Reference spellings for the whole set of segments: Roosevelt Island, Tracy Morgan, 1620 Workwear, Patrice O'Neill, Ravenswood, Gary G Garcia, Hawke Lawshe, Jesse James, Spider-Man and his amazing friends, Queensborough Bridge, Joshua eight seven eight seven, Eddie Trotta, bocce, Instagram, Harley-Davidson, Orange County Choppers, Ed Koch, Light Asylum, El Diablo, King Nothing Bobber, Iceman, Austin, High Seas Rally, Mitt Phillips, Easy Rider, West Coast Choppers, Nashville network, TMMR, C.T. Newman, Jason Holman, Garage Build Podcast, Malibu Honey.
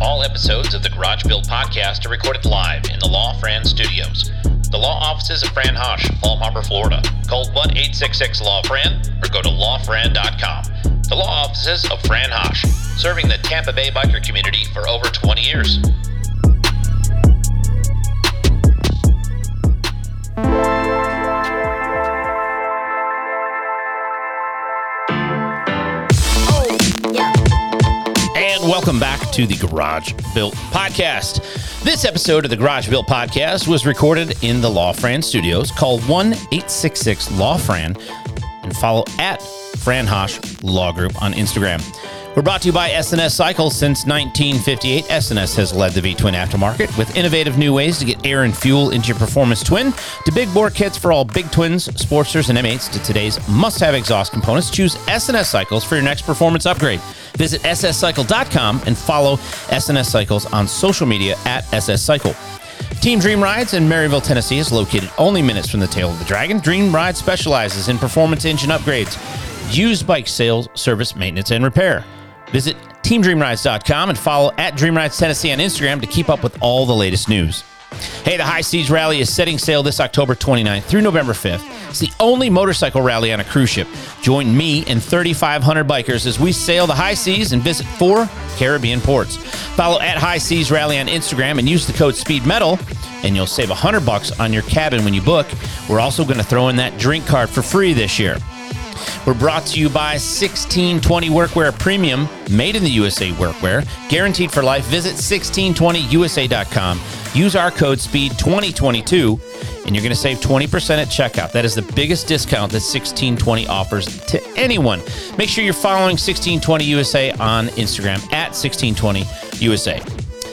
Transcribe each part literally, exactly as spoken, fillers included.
All episodes of the Garage Build Podcast are recorded live in the LawFran studios. The law offices of Fran Haasch, Palm Harbor, Florida. Call one eight six six LAW FRAN or go to law fran dot com. The law offices of Fran Haasch, serving the Tampa Bay biker community for over twenty years. Welcome back to the Garage Built Podcast. This episode of the Garage Built Podcast was recorded in the LawFran studios. Call one eight six six LAW FRAN and follow at Fran Haasch Law Group on Instagram. We're brought to you by S and S Cycles. Since nineteen fifty-eight, S and S has led the V-twin aftermarket with innovative new ways to get air and fuel into your performance twin, to big bore kits for all big twins, Sportsters, and M eights, to today's must-have exhaust components. Choose S and S Cycles for your next performance upgrade. Visit S S cycle dot com and follow S and S Cycles on social media at S S cycle. Team Dream Rides in Maryville, Tennessee is located only minutes from the tail of the dragon. Dream Rides specializes in performance engine upgrades, used bike sales, service, maintenance, and repair. Visit team dream rides dot com and follow at Dream Rides Tennessee on Instagram to keep up with all the latest news. Hey, the High Seas Rally is setting sail this October twenty-ninth through November fifth. It's the only motorcycle rally on a cruise ship. Join me and thirty-five hundred bikers as we sail the high seas and visit four Caribbean ports. Follow at High Seas Rally on Instagram and use the code SPEEDMETAL, and you'll save one hundred bucks on your cabin when you book. We're also going to throw in that drink card for free this year. We're brought to you by sixteen twenty Workwear Premium, made in the U S A workwear, guaranteed for life. Visit sixteen twenty U S A dot com. Use our code SPEED twenty twenty-two, and you're going to save twenty percent at checkout. That is the biggest discount that sixteen twenty offers to anyone. Make sure you're following sixteen twenty U S A on Instagram, at sixteen twenty U S A.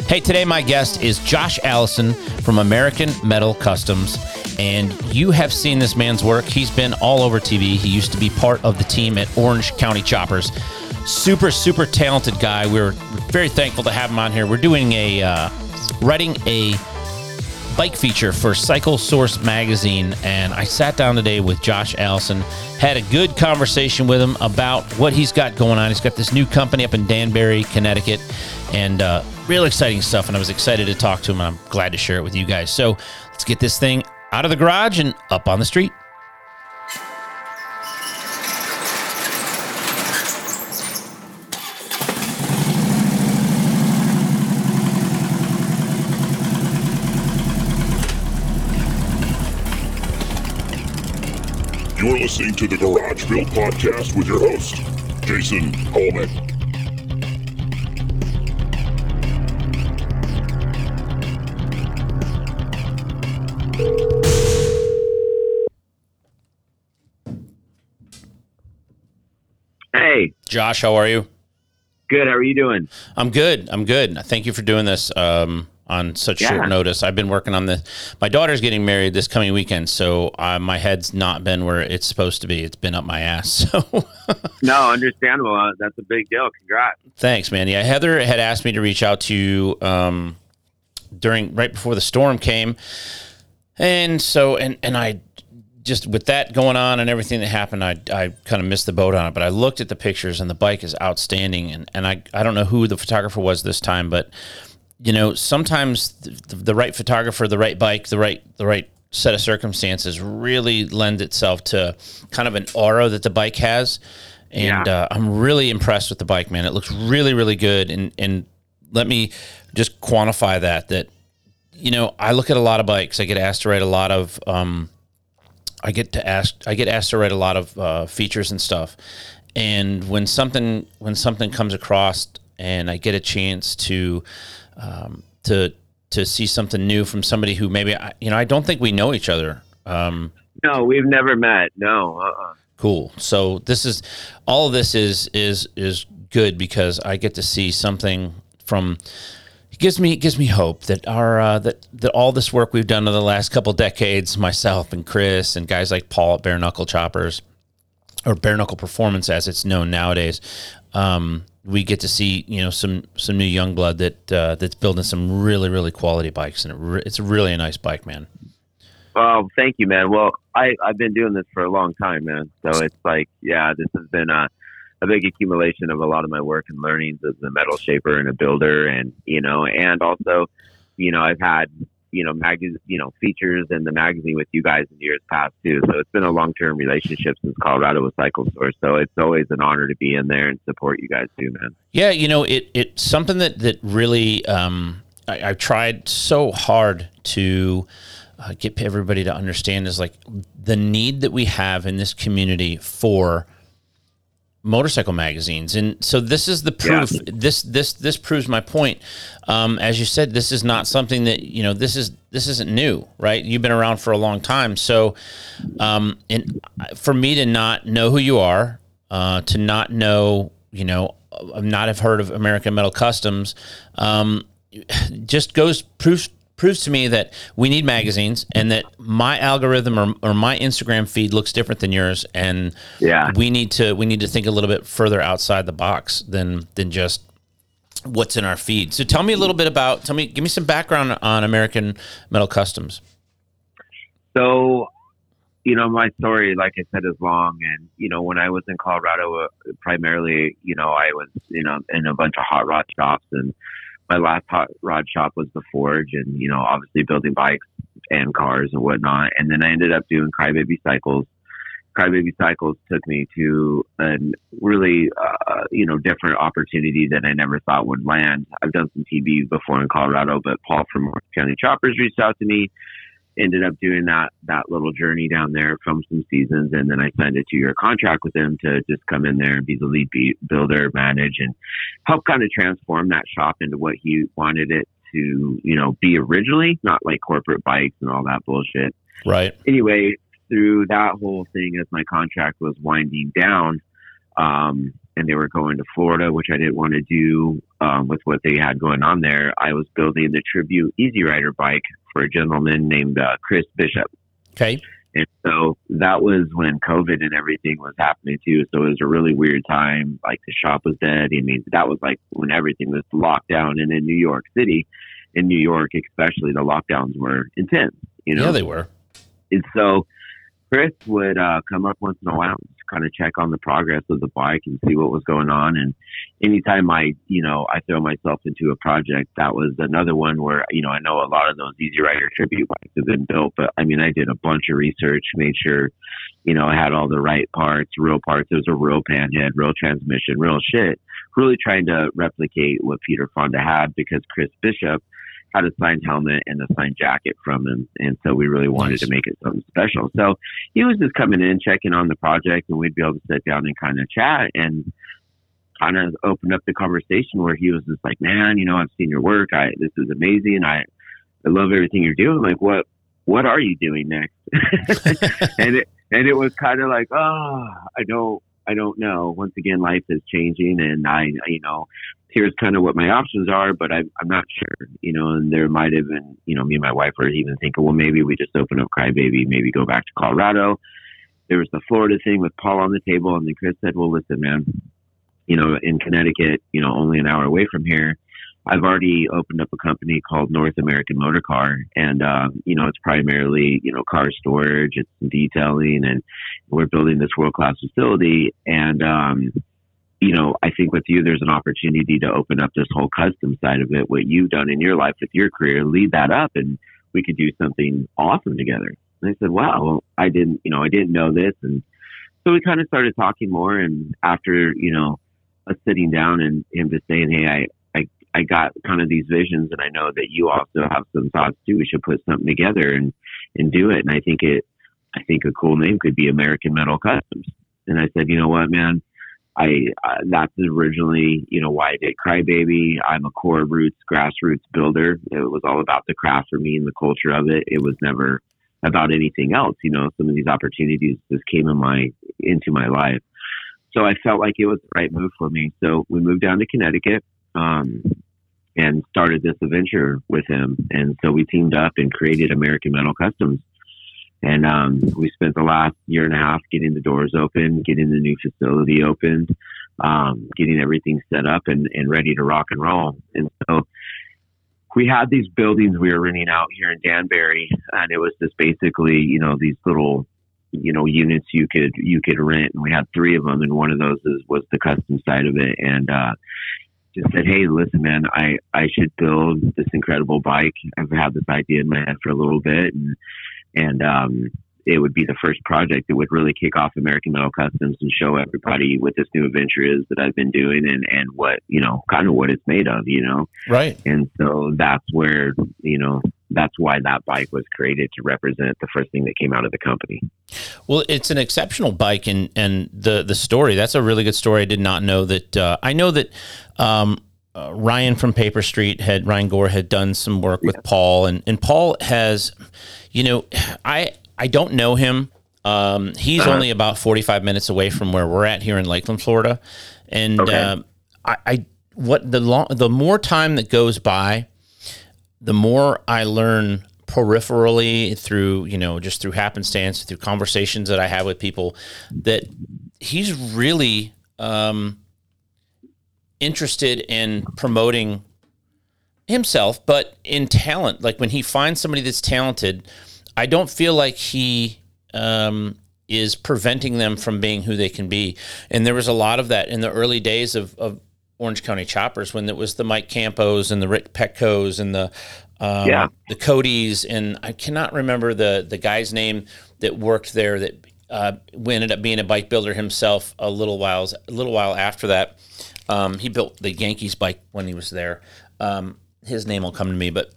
Hey, today my guest is Josh Allison from American Metal Customs, and you have seen this man's work. He's been all over T V. He used to be part of the team at Orange County Choppers. Super, super talented guy. We're very thankful to have him on here. We're doing a, uh, writing a bike feature for Cycle Source magazine, and I sat down today with Josh Allison, had a good conversation with him about what he's got going on. He's got this new company up in Danbury, Connecticut, and uh, real exciting stuff, and I was excited to talk to him, and I'm glad to share it with you guys. So let's get this thing out of the garage and up on the street. You're listening to the Garage Build Podcast with your host, Jason Holman. Josh, how are you? Good. How are you doing? I'm good. I'm good. Thank you for doing this um, on such yeah. short notice. I've been working on this. My daughter's getting married this coming weekend, so uh, my head's not been where it's supposed to be. It's been up my ass. So no, understandable. Uh, that's a big deal. Congrats. Thanks, man. Yeah, Heather had asked me to reach out to you um, during right before the storm came, and so and and I. Just with that going on and everything that happened, I I kind of missed the boat on it. But I looked at the pictures, and the bike is outstanding. And, and I, I don't know who the photographer was this time, but, you know, sometimes the, the right photographer, the right bike, the right the right set of circumstances really lend itself to kind of an aura that the bike has. And yeah. uh, I'm really impressed with the bike, man. It looks really, really good. And, and let me just quantify that, that, you know, I look at a lot of bikes. I get asked to write a lot of um, – I get to ask. I get asked to write a lot of uh, features and stuff, and when something when something comes across, and I get a chance to um, to to see something new from somebody who maybe I, you know I don't think we know each other. Um, no, we've never met. No. Uh-uh. Cool. So this is all of this is is is good because I get to see something from. It gives me it gives me hope that our uh, that that all this work we've done in the last couple decades, myself and Chris and guys like Paul at Bare Knuckle Choppers, or Bare Knuckle Performance as it's known nowadays, um, we get to see you know some some new young blood that uh, that's building some really really quality bikes, and it re- it's really a nice bike, man. Oh, thank you, man. Well, I I've been doing this for a long time, man. So it's like yeah, this has been a a big accumulation of a lot of my work and learnings as a metal shaper and a builder. And, you know, and also, you know, I've had, you know, mag- you know, features in the magazine with you guys in years past too. So it's been a long-term relationship since Colorado with Cycle Source. So it's always an honor to be in there and support you guys too, man. Yeah. You know, it, it's something that, that really, um, I, I've tried so hard to, uh, get everybody to understand is like the need that we have in this community for motorcycle magazines. And so this is the proof. Yeah. This, this, this proves my point. Um, as you said, this is not something that, you know, this is, this isn't new, right? You've been around for a long time. So, um, and for me to not know who you are, uh, to not know, you know, not have heard of American Metal Customs, um, just goes proof, proves to me that we need magazines and that my algorithm or, or my Instagram feed looks different than yours. And yeah, we need to, we need to think a little bit further outside the box than, than just what's in our feed. So tell me a little bit about, tell me, give me some background on American Metal Customs. So, you know, my story, like I said, is long. And, you know, when I was in Colorado, uh, primarily, you know, I was, you know, in a bunch of hot rod shops, and my last hot rod shop was the Forge, and, you know, obviously building bikes and cars and whatnot. And then I ended up doing Crybaby Cycles. Crybaby Cycles took me to a really, uh, you know, different opportunity that I never thought would land. I've done some T V before in Colorado, but Paul from Orange County Choppers reached out to me, ended up doing that, that little journey down there, from some seasons. And then I signed a two-year contract with them to just come in there and be the lead builder, manage, and help kind of transform that shop into what he wanted it to, you know, be originally, not like corporate bikes and all that bullshit. Right. Anyway, through that whole thing, as my contract was winding down, um, and they were going to Florida, which I didn't want to do, um, with what they had going on there, I was building the Tribute Easy Rider bike for a gentleman named uh, Chris Bishop. Okay. And so that was when COVID and everything was happening too. So it was a really weird time. Like the shop was dead. I mean, that was like when everything was locked down. And in New York City, in New York especially, the lockdowns were intense, you know? Yeah, they were. And so Chris would uh, come up once in a while, kind of check on the progress of the bike and see what was going on. And anytime I, you know, I throw myself into a project, that was another one where, you know, I know a lot of those Easy Rider tribute bikes have been built, but I mean, I did a bunch of research, made sure, you know, I had all the right parts, real parts. There's a real panhead, real transmission, real shit, really trying to replicate what Peter Fonda had, because Chris Bishop had a signed helmet and a signed jacket from him. And so we really wanted nice. to make it something special. So he was just coming in, checking on the project, and we'd be able to sit down and kind of chat and kind of open up the conversation, where he was just like, man, you know, I've seen your work. I, this is amazing. I, I love everything you're doing. Like, what, what are you doing next? and it, and it was kind of like, oh, I don't, I don't know. Once again, life is changing, and I, you know, here's kind of what my options are, but I, I'm not sure, you know, and there might have been, you know, me and my wife were even thinking, well, maybe we just open up Crybaby, maybe go back to Colorado. There was the Florida thing with Paul on the table. And then Chris said, well, listen, man, you know, in Connecticut, you know, only an hour away from here, I've already opened up a company called North American Motor Car. And, uh, you know, it's primarily, you know, car storage, it's detailing, and we're building this world-class facility. And, um, you know, I think with you, there's an opportunity to open up this whole custom side of it, what you've done in your life with your career, lead that up, and we could do something awesome together. And I said, wow, well, I didn't, you know, I didn't know this. And so we kind of started talking more. And after, you know, us sitting down and him just saying, hey, I, I got kind of these visions, and I know that you also have some thoughts too. We should put something together and, and do it. And I think it, I think a cool name could be American Metal Customs. And I said, you know what, man, I, uh, that's originally, you know, why I did Crybaby. I'm a core roots, grassroots builder. It was all about the craft for me and the culture of it. It was never about anything else. You know, some of these opportunities just came in my, into my life. So I felt like it was the right move for me. So we moved down to Connecticut, um, and started this adventure with him. And so we teamed up and created American Metal Customs. And um, we spent the last year and a half getting the doors open, getting the new facility open, um, getting everything set up and, and ready to rock and roll. And so we had these buildings we were renting out here in Danbury, and it was just basically, you know, these little you know, units you could, you could rent. And we had three of them. And one of those is, was the custom side of it. And, uh, just said, hey, listen, man, I, I should build this incredible bike. I've had this idea in my head for a little bit. And, and, um, it would be the first project that would really kick off American Metal Customs and show everybody what this new adventure is that I've been doing and, and what, you know, kind of what it's made of, you know? Right. And so that's where, you know, that's why that bike was created, to represent the first thing that came out of the company. Well, it's an exceptional bike. And, and the, the story, that's a really good story. I did not know that. Uh, I know that, um, Uh, Ryan from Paper Street had Ryan Gore had done some work with yeah. Paul, and, and Paul has, you know, I, I don't know him. Um, he's uh-huh. only about forty-five minutes away from where we're at here in Lakeland, Florida. And, okay. um, I, I, what the long, the more time that goes by, the more I learn peripherally through, you know, just through happenstance, through conversations that I have with people, that he's really, um, interested in promoting himself, but in talent. Like when he finds somebody that's talented, I don't feel like he um, is preventing them from being who they can be. And there was a lot of that in the early days of, of Orange County Choppers, when it was the Mike Campos and the Rick Petkos and the um, yeah. the Codys, and I cannot remember the the guy's name that worked there that uh, ended up being a bike builder himself a little while a little while after that. Um, he built the Yankees bike when he was there. Um, his name will come to me, but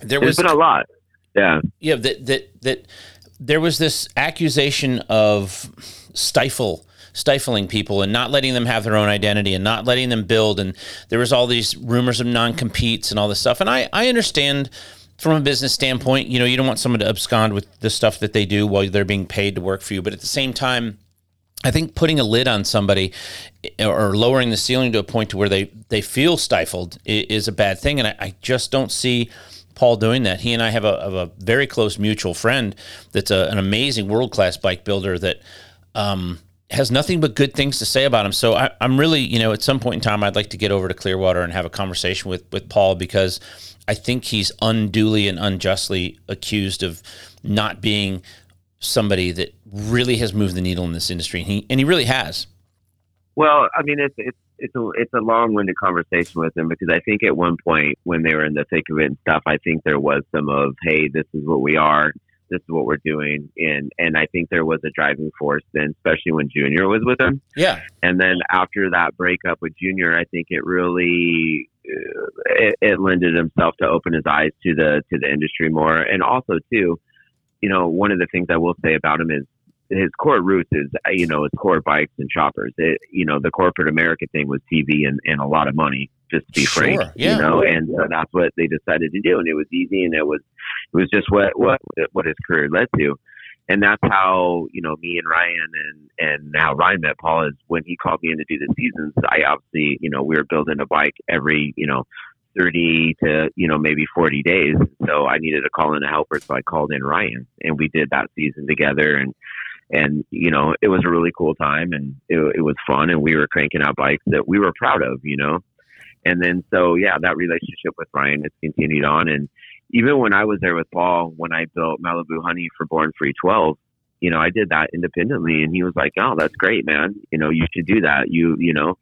there There's was been a lot. Yeah. Yeah. That, that, that there was this accusation of stifle, stifling people and not letting them have their own identity and not letting them build. And there was all these rumors of non-competes and all this stuff. And I, I understand from a business standpoint, you know, you don't want someone to abscond with the stuff that they do while they're being paid to work for you. But at the same time, I think putting a lid on somebody or lowering the ceiling to a point to where they, they feel stifled is a bad thing. And I, I just don't see Paul doing that. He and I have a, have a very close mutual friend that's a, an amazing world-class bike builder that um, has nothing but good things to say about him. So I, I'm really, you know, at some point in time, I'd like to get over to Clearwater and have a conversation with, with Paul, because I think he's unduly and unjustly accused of not being somebody that really has moved the needle in this industry, and he and he really has. Well, I mean, it's it's it's a, it's a long-winded conversation with him, because I think at one point when they were in the thick of it and stuff, I think there was some of, hey, this is what we are, this is what we're doing, and and I think there was a driving force then, especially when Junior was with him. Yeah. And then after that breakup with Junior, I think it really it, it lended himself to open his eyes to the to the industry more, and also too. You know, one of the things I will say about him is his core roots is, you know, his core bikes and choppers. It, you know, the corporate America thing was T V and, and a lot of money, just to be sure. frank, yeah. you know, and so that's what they decided to do. And it was easy, and it was, it was just what, what, what his career led to. And that's how, you know, me and Ryan and, and now Ryan met Paul, is when he called me in to do the seasons, I obviously, you know, we were building a bike every, you know, thirty to, you know, maybe forty days. So I needed to call in a helper. So I called in Ryan, and we did that season together. And, and, you know, it was a really cool time, and it, it was fun. And we were cranking out bikes that we were proud of, you know? And then, so yeah, that relationship with Ryan has continued on. And even when I was there with Paul, when I built Malibu Honey for Born Free twelve, you know, I did that independently, and he was like, oh, that's great, man. You know, you should do that. You, you know,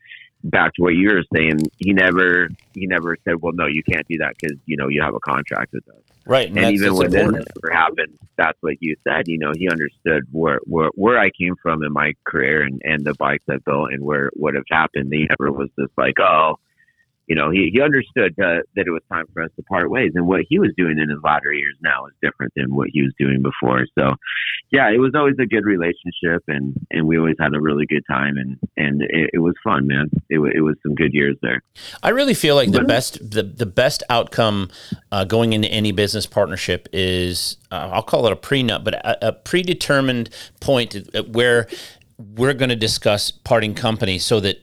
back to what you were saying, he never he never said, well, no, you can't do that because, you know, you have a contract with us. Right. And, and even when that never happened, that's what you said. You know, he understood where where, where I came from in my career and, and the bikes I built and where would have happened. He never was just like, oh, you know, he, he understood uh, that it was time for us to part ways. And what he was doing in his latter years now is different than what he was doing before. So, yeah, it was always a good relationship, and, and we always had a really good time, and, and it, it was fun, man. It, it was some good years there. I really feel like the best the, the best outcome uh, going into any business partnership is, uh, I'll call it a prenup, but a, a predetermined point where we're going to discuss parting company, so that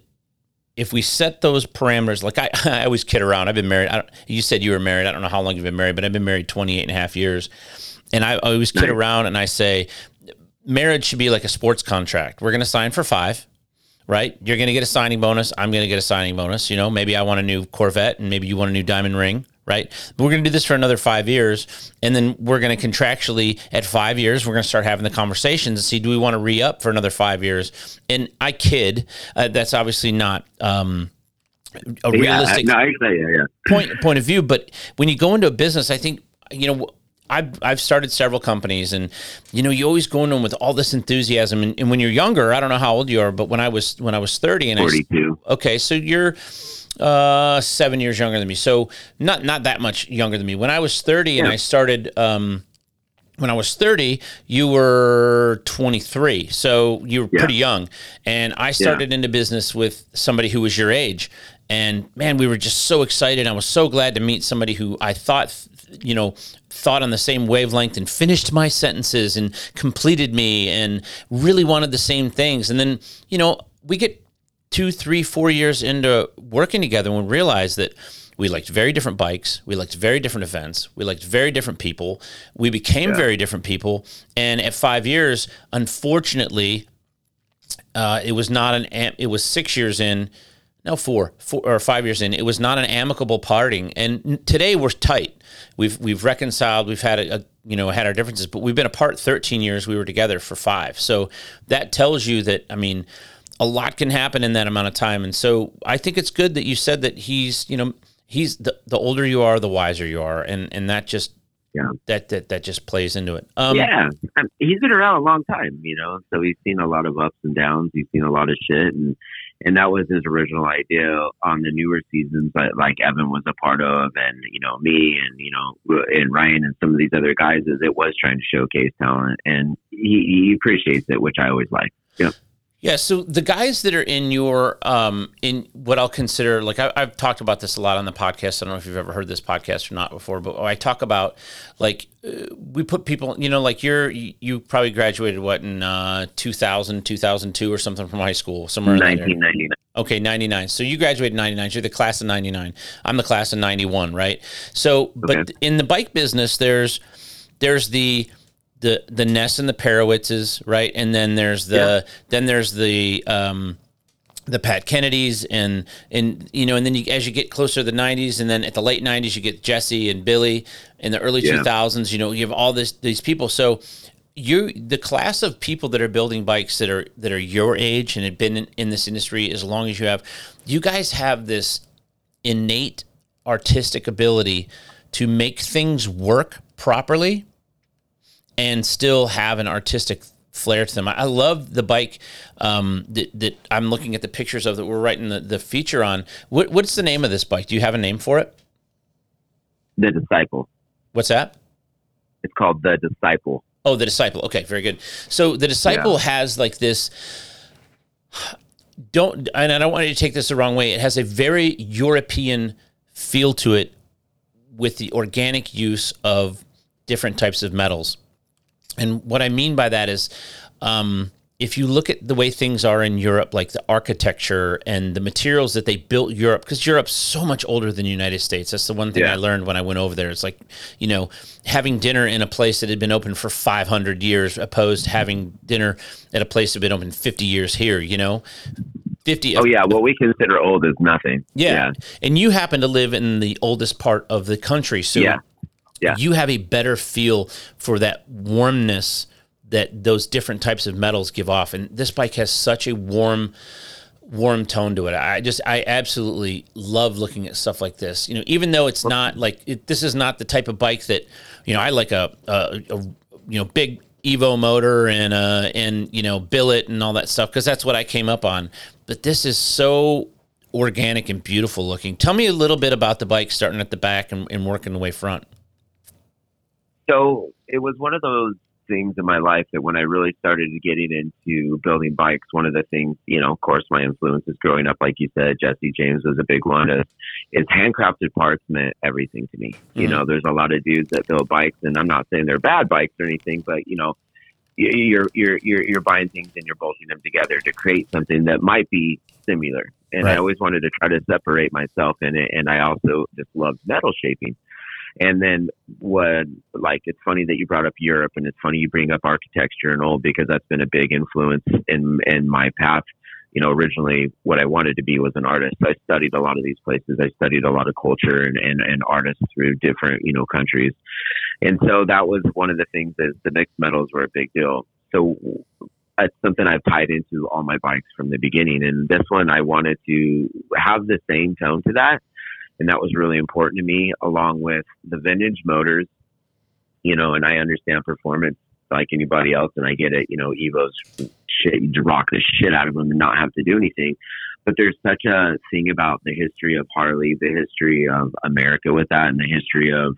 if we set those parameters, like I, I always kid around, I've been married. I don't, you said you were married. I don't know how long you've been married, but I've been married twenty-eight and a half years. And I, I always kid around and I say, marriage should be like a sports contract. We're going to sign for five, right? You're going to get a signing bonus. I'm going to get a signing bonus. You know, maybe I want a new Corvette, and maybe you want a new diamond ring, right? We're going to do this for another five years, and then we're going to contractually at five years, we're going to start having the conversations and see, do we want to re-up for another five years? And I kid, uh, that's obviously not um, a yeah, realistic no, I say, yeah, yeah. point point of view. But when you go into a business, I think, you know, I've, I've started several companies, and, you know, you always go in with all this enthusiasm. And, and when you're younger, I don't know how old you are, but when I was, when I was thirty and forty-two. I, okay. So you're uh, seven years younger than me. So not, not that much younger than me. When I was thirty yeah. and I started, um, when I was thirty, you were twenty-three. So you were yeah. pretty young. And I started yeah. into business with somebody who was your age, and man, we were just so excited. I was so glad to meet somebody who I thought, you know, thought on the same wavelength and finished my sentences and completed me and really wanted the same things. And then, you know, we get two, three, four years into working together and we realize that we liked very different bikes. We liked very different events. We liked very different people. We became yeah. very different people. And at five years, unfortunately, uh, it was not an, it was six years in, no, four, four or five years in, it was not an amicable parting. And today we're tight. We've we've reconciled. We've had a, a you know had our differences, but we've been apart thirteen years. We were together for five. So that tells you that, I mean, a lot can happen in that amount of time. And so I think it's good that you said that he's you know he's the, the older you are, the wiser you are, and and that just yeah that that that just plays into it. Um, yeah, I mean, he's been around a long time, you know, so he's seen a lot of ups and downs. He's seen a lot of shit. and. And that was his original idea on the newer seasons, but like Evan was a part of, and, you know, me and, you know, and Ryan and some of these other guys, is it was trying to showcase talent, and he, he appreciates it, which I always like. Yeah. Yeah. So the guys that are in your, um, in what I'll consider, like I, I've talked about this a lot on the podcast. I don't know if you've ever heard this podcast or not before, but I talk about like, uh, we put people, you know, like you're, you probably graduated what in, uh, two thousand, two thousand two or something from high school, somewhere in nineteen ninety-nine. Okay. ninety-nine. So you graduated in ninety-nine. You're the class of ninety-nine. I'm the class of ninety-one. Right. So, but okay. in the bike business, there's, there's the, the the Ness and the Perowitzes, right? And then there's the yeah. then there's the um the Pat Kennedys, and and you know, and then you, as you get closer to the nineties, and then at the late nineties you get Jesse and Billy. In the early yeah. two thousands, you know, you have all this these people. So you the class of people that are building bikes that are that are your age and have been in, in this industry as long as you have, you guys have this innate artistic ability to make things work properly and still have an artistic flair to them. I love the bike um, that, that I'm looking at the pictures of that we're writing the, the feature on. What, what's the name of this bike? Do you have a name for it? The Disciple. What's that? It's called The Disciple. Oh, The Disciple. Okay, very good. So The Disciple yeah. has like this, don't, and I don't want you to take this the wrong way, it has a very European feel to it with the organic use of different types of metals. And what I mean by that is, um, if you look at the way things are in Europe, like the architecture and the materials that they built Europe, because Europe's so much older than the United States. That's the one thing yeah. I learned when I went over there. It's like, you know, having dinner in a place that had been open for five hundred years opposed to having dinner at a place that had been open fifty years here, you know? fifty Oh, yeah. What we consider old is nothing. Yeah. yeah. And you happen to live in the oldest part of the country. So yeah. Yeah. You have a better feel for that warmness that those different types of metals give off. And this bike has such a warm, warm tone to it. I just, I absolutely love looking at stuff like this. You know, even though it's not like, it, this is not the type of bike that, you know, I like a, a, a you know, big Evo motor and, uh, and, you know, billet and all that stuff, because that's what I came up on. But this is so organic and beautiful looking. Tell me a little bit about the bike, starting at the back and, and working the way front. So it was one of those things in my life that when I really started getting into building bikes, one of the things, you know, of course, my influences growing up, like you said, Jesse James was a big one, is, is handcrafted parts meant everything to me. Mm-hmm. You know, there's a lot of dudes that build bikes, and I'm not saying they're bad bikes or anything, but, you know, you're, you're, you're, you're buying things and you're bolting them together to create something that might be similar. And right. I always wanted to try to separate myself in it. And I also just loved metal shaping. And then what, like, it's funny that you brought up Europe, and it's funny you bring up architecture and old, because that's been a big influence in, in my path you know, originally what I wanted to be was an artist. I studied a lot of these places. I studied a lot of culture and, and, and artists through different, you know, countries. And so that was one of the things that the mixed metals were a big deal. So that's something I've tied into all my bikes from the beginning. And this one, I wanted to have the same tone to that. And that was really important to me, along with the vintage motors, you know, and I understand performance like anybody else. And I get it, you know, Evos shit, you rock the shit out of them and not have to do anything. But there's such a thing about the history of Harley, the history of America with that, and the history of,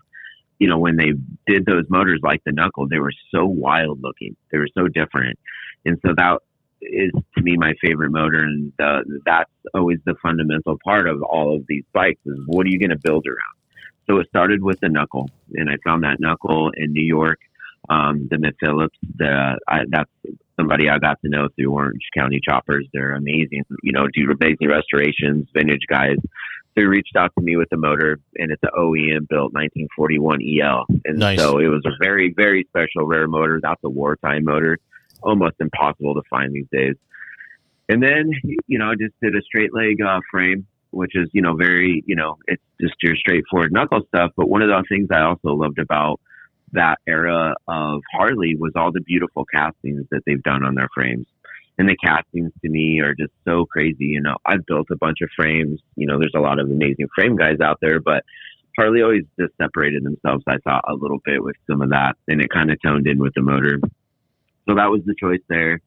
you know, when they did those motors like the knuckle, they were so wild looking. They were so different. And so that is to me my favorite motor. And the, that's always the fundamental part of all of these bikes is what are you going to build around? So it started with the knuckle, and I found that knuckle in New York. Um, the Mitt Phillips, the, I, that's somebody I got to know through Orange County Choppers. They're amazing, you know, do amazing restorations, vintage guys. They reached out to me with the motor, and it's an O E M built nineteen forty-one E L. And nice. So it was a very, very special rare motor. That's a wartime motor. Almost impossible to find these days. And then, you know, I just did a straight leg uh, frame, which is, you know, very, you know, it's just your straightforward knuckle stuff. But one of the things I also loved about that era of Harley was all the beautiful castings that they've done on their frames. And the castings to me are just so crazy. You know, I've built a bunch of frames. You know, there's a lot of amazing frame guys out there, but Harley always just separated themselves, I thought, a little bit with some of that. And it kind of toned in with the motor. So that was the choice there.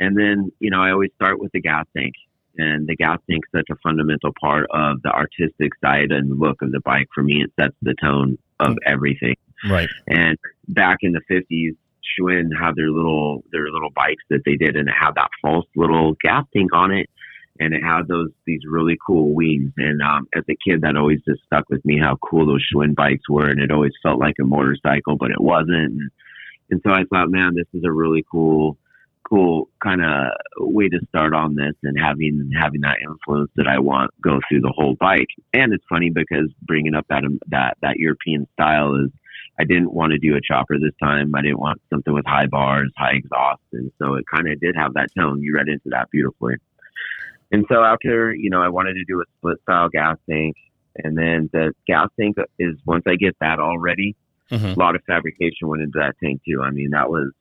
And then, you know, I always start with the gas tank. And the gas tank's such a fundamental part of the artistic side and look of the bike. For me, it sets the tone of everything. Right. And back in the fifties, Schwinn had their little their little bikes that they did, and it had that false little gas tank on it, and it had those these really cool wings. And um, as a kid, that always just stuck with me how cool those Schwinn bikes were, and it always felt like a motorcycle, but it wasn't. And, and so I thought, man, this is a really cool, cool kind of way to start on this, and having having that influence that I want go through the whole bike. And it's funny because bringing up that that that European style is. I didn't want to do a chopper this time. I didn't want something with high bars, high exhaust. And so it kind of did have that tone. You read into that beautifully. And so after, you know, I wanted to do a split style gas tank. And then the gas tank is, once I get that all ready, mm-hmm. a lot of fabrication went into that tank too. I mean, that was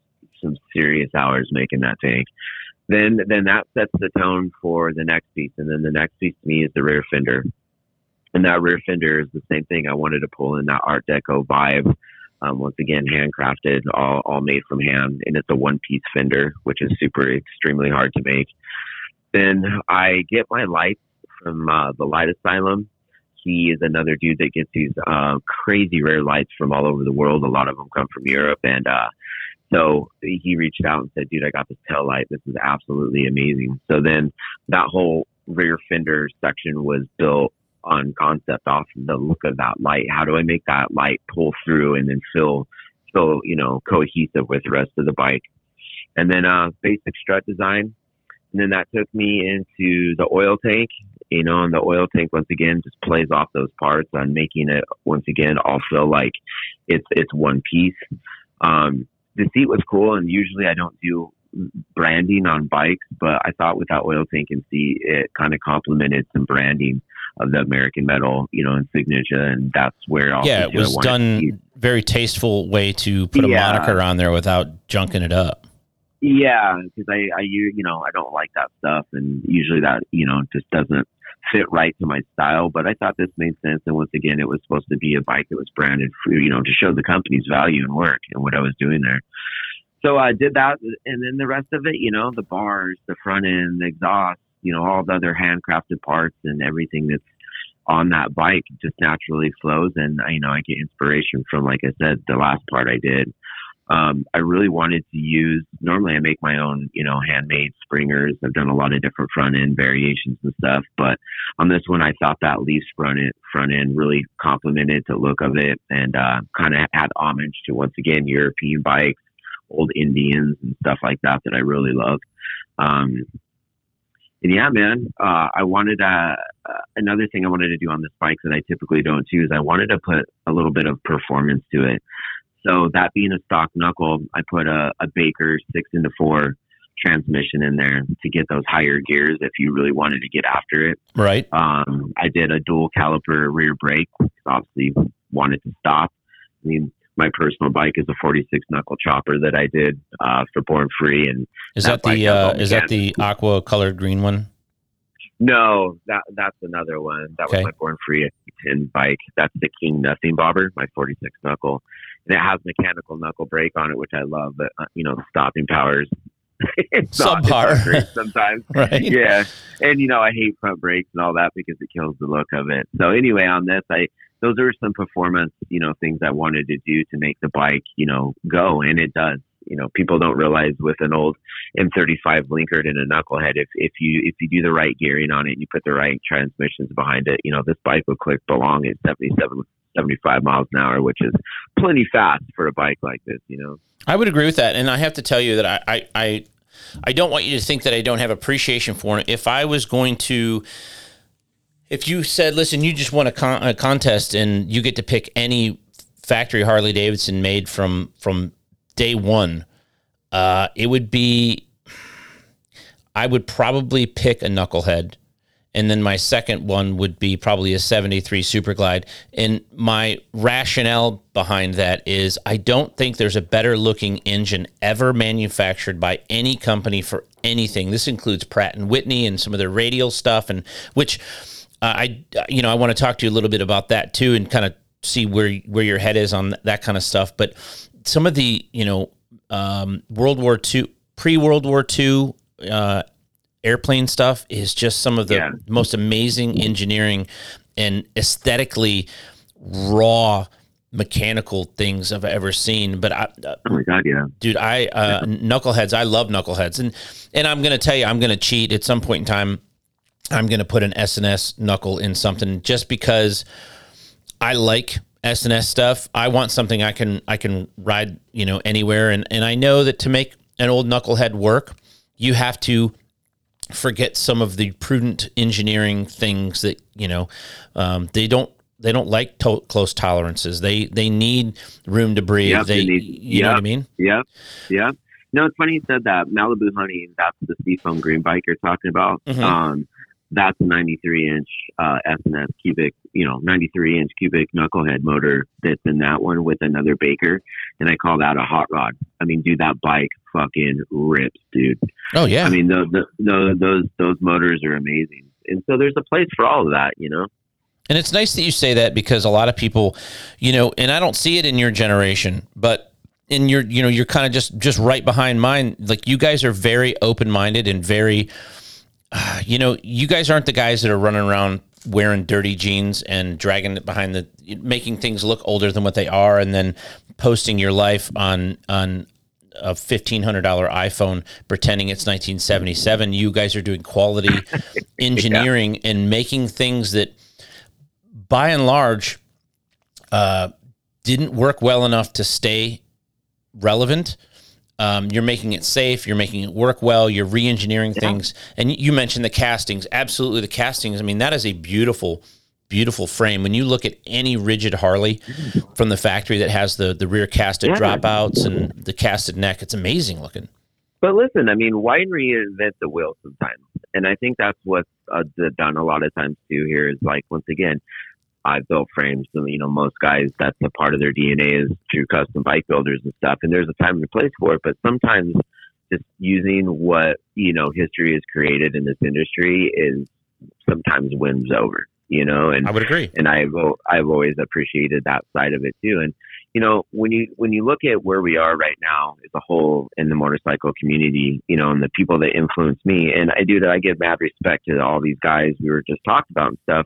some serious hours making that tank. Then, then that sets the tone for the next piece. And then the next piece to me is the rear fender. And that rear fender is the same thing. I wanted to pull in that Art Deco vibe. Um, once again, handcrafted, all, all made from hand. And it's a one-piece fender, which is super, extremely hard to make. Then I get my lights from uh, the Light Asylum. He is another dude that gets these uh, crazy rare lights from all over the world. A lot of them come from Europe. And uh, so he reached out and said, dude, I got this tail light. This is absolutely amazing. So then that whole rear fender section was built on concept off the look of that light. How do I make that light pull through and then feel so, you know, cohesive with the rest of the bike? And then uh basic strut design. And then that took me into the oil tank, you know, and the oil tank once again just plays off those parts on making it once again all feel like it's it's one piece. Um the seat was cool, and usually I don't do branding on bikes, but I thought with that oil tank and seat it kind of complemented some branding of the American metal, you know, insignia, and that's where all yeah, it was done. Very tasteful way to put a yeah. moniker on there without junking it up. Yeah, because I, I, you know, I don't like that stuff, and usually that, you know, just doesn't fit right to my style. But I thought this made sense, and once again, it was supposed to be a bike that was branded, for, you know, to show the company's value and work and what I was doing there. So I did that, and then the rest of it, you know, the bars, the front end, the exhaust. You know, all the other handcrafted parts and everything that's on that bike just naturally flows. And, you know, I get inspiration from, like I said, the last part I did. Um, I really wanted to use, normally I make my own, you know, handmade springers. I've done a lot of different front end variations and stuff. But on this one, I thought that leaf front end, front end really complemented the look of it, and uh, kind of had homage to, once again, European bikes, old Indians and stuff like that that I really love. Um And yeah, man, uh, I wanted uh, another thing I wanted to do on this bike that I typically don't do is I wanted to put a little bit of performance to it. So that being a stock knuckle, I put a, a Baker six into four transmission in there to get those higher gears if you really wanted to get after it. Right. Um, I did a dual caliper rear brake because obviously wanted to stop. I mean, my personal bike is a forty-six knuckle chopper that I did uh, for Born Free, and is that, that the uh, is that the aqua colored green one? No, that that's another one. That okay. was my Born Free ten bike. That's the King Nothing Bobber, my forty-six knuckle, and it has mechanical knuckle brake on it, which I love. But uh, you know, stopping powers it's subpar not, it's not great sometimes, right? Yeah, and you know, I hate front brakes and all that because it kills the look of it. So anyway, on this, I. Those are some performance, you know, things I wanted to do to make the bike, you know, go. And it does, you know, people don't realize with an old M thirty-five Linkard and a knucklehead, if, if you, if you do the right gearing on it and you put the right transmissions behind it, you know, this bike would click belong at seventy-seven, seventy-five miles an hour, which is plenty fast for a bike like this, you know. I would agree with that. And I have to tell you that I, I, I, I don't want you to think that I don't have appreciation for it. If I was going to, If you said, listen, you just won a, con- a contest and you get to pick any factory Harley-Davidson made from from day one, uh, it would be, I would probably pick a knucklehead. And then my second one would be probably a seventy-three Super Glide. And my rationale behind that is I don't think there's a better looking engine ever manufactured by any company for anything. This includes Pratt and Whitney and some of their radial stuff, and which... Uh, I, you know, I want to talk to you a little bit about that too, and kind of see where where your head is on that kind of stuff. But some of the, you know, um, World War Two, pre-World War Two uh, airplane stuff is just some of the yeah. most amazing engineering and aesthetically raw mechanical things I've ever seen. But I, uh, oh my God, yeah, dude, I uh, yeah. knuckleheads, I love knuckleheads, and and I'm gonna tell you, I'm gonna cheat at some point in time. I'm going to put an S and S knuckle in something just because I like S and S stuff. I want something I can I can ride, you know, anywhere. And, and I know that to make an old knucklehead work, you have to forget some of the prudent engineering things that, you know, um, they don't they don't like to- close tolerances. They they need room to breathe. Yep, they, they need, you yep, know what I mean? Yeah, yeah. No, it's funny you said that. Malibu Honey, that's the seafoam green bike you're talking about. Mm-hmm. Um That's a ninety-three inch uh, S and S cubic, you know, ninety-three inch cubic knucklehead motor that's in that one with another Baker, and I call that a hot rod. I mean, dude, that bike fucking rips, dude. Oh yeah. I mean, those those those, those motors are amazing, and so there's a place for all of that, you know. And it's nice that you say that because a lot of people, you know, and I don't see it in your generation, but. And you're, you know, you're kind of just, just right behind mine. Like you guys are very open-minded and very, uh, you know, you guys aren't the guys that are running around wearing dirty jeans and dragging it behind the, making things look older than what they are. And then posting your life on, on a fifteen hundred dollars iPhone, pretending it's nineteen seventy-seven. You guys are doing quality engineering yeah. and making things that by and large, uh, didn't work well enough to stay relevant. Um, you're making it safe. You're making it work well. You're re-engineering yeah. things. And you mentioned the castings. Absolutely. The castings. I mean, that is a beautiful, beautiful frame. When you look at any rigid Harley from the factory that has the, the rear casted yeah. dropouts and the casted neck, it's amazing looking. But listen, I mean, why reinvent the wheel sometimes? And I think that's what's uh, done a lot of times too here is like, once again, I've built frames, and you know, most guys, that's a part of their D N A is true custom bike builders and stuff. And there's a time and a place for it, but sometimes just using what, you know, history has created in this industry is sometimes wins over, you know, and I would agree. And I've, I've always appreciated that side of it too. And, you know, when you, when you look at where we are right now as a whole in the motorcycle community, you know, and the people that influence me, and I do that, I give mad respect to all these guys we were just talking about and stuff.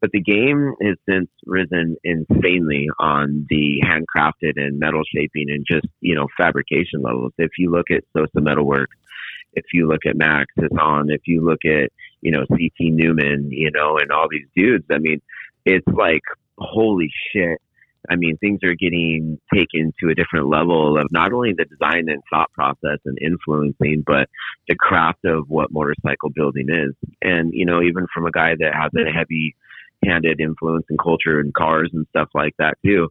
But the game has since risen insanely on the handcrafted and metal shaping and just, you know, fabrication levels. If you look at Sosa Metalworks, if you look at Max Hassan, if you look at, you know, C T Newman, you know, and all these dudes, I mean, it's like, holy shit. I mean, things are getting taken to a different level of not only the design and thought process and influencing, but the craft of what motorcycle building is. And, you know, even from a guy that has a heavy handed influence and culture and cars and stuff like that too,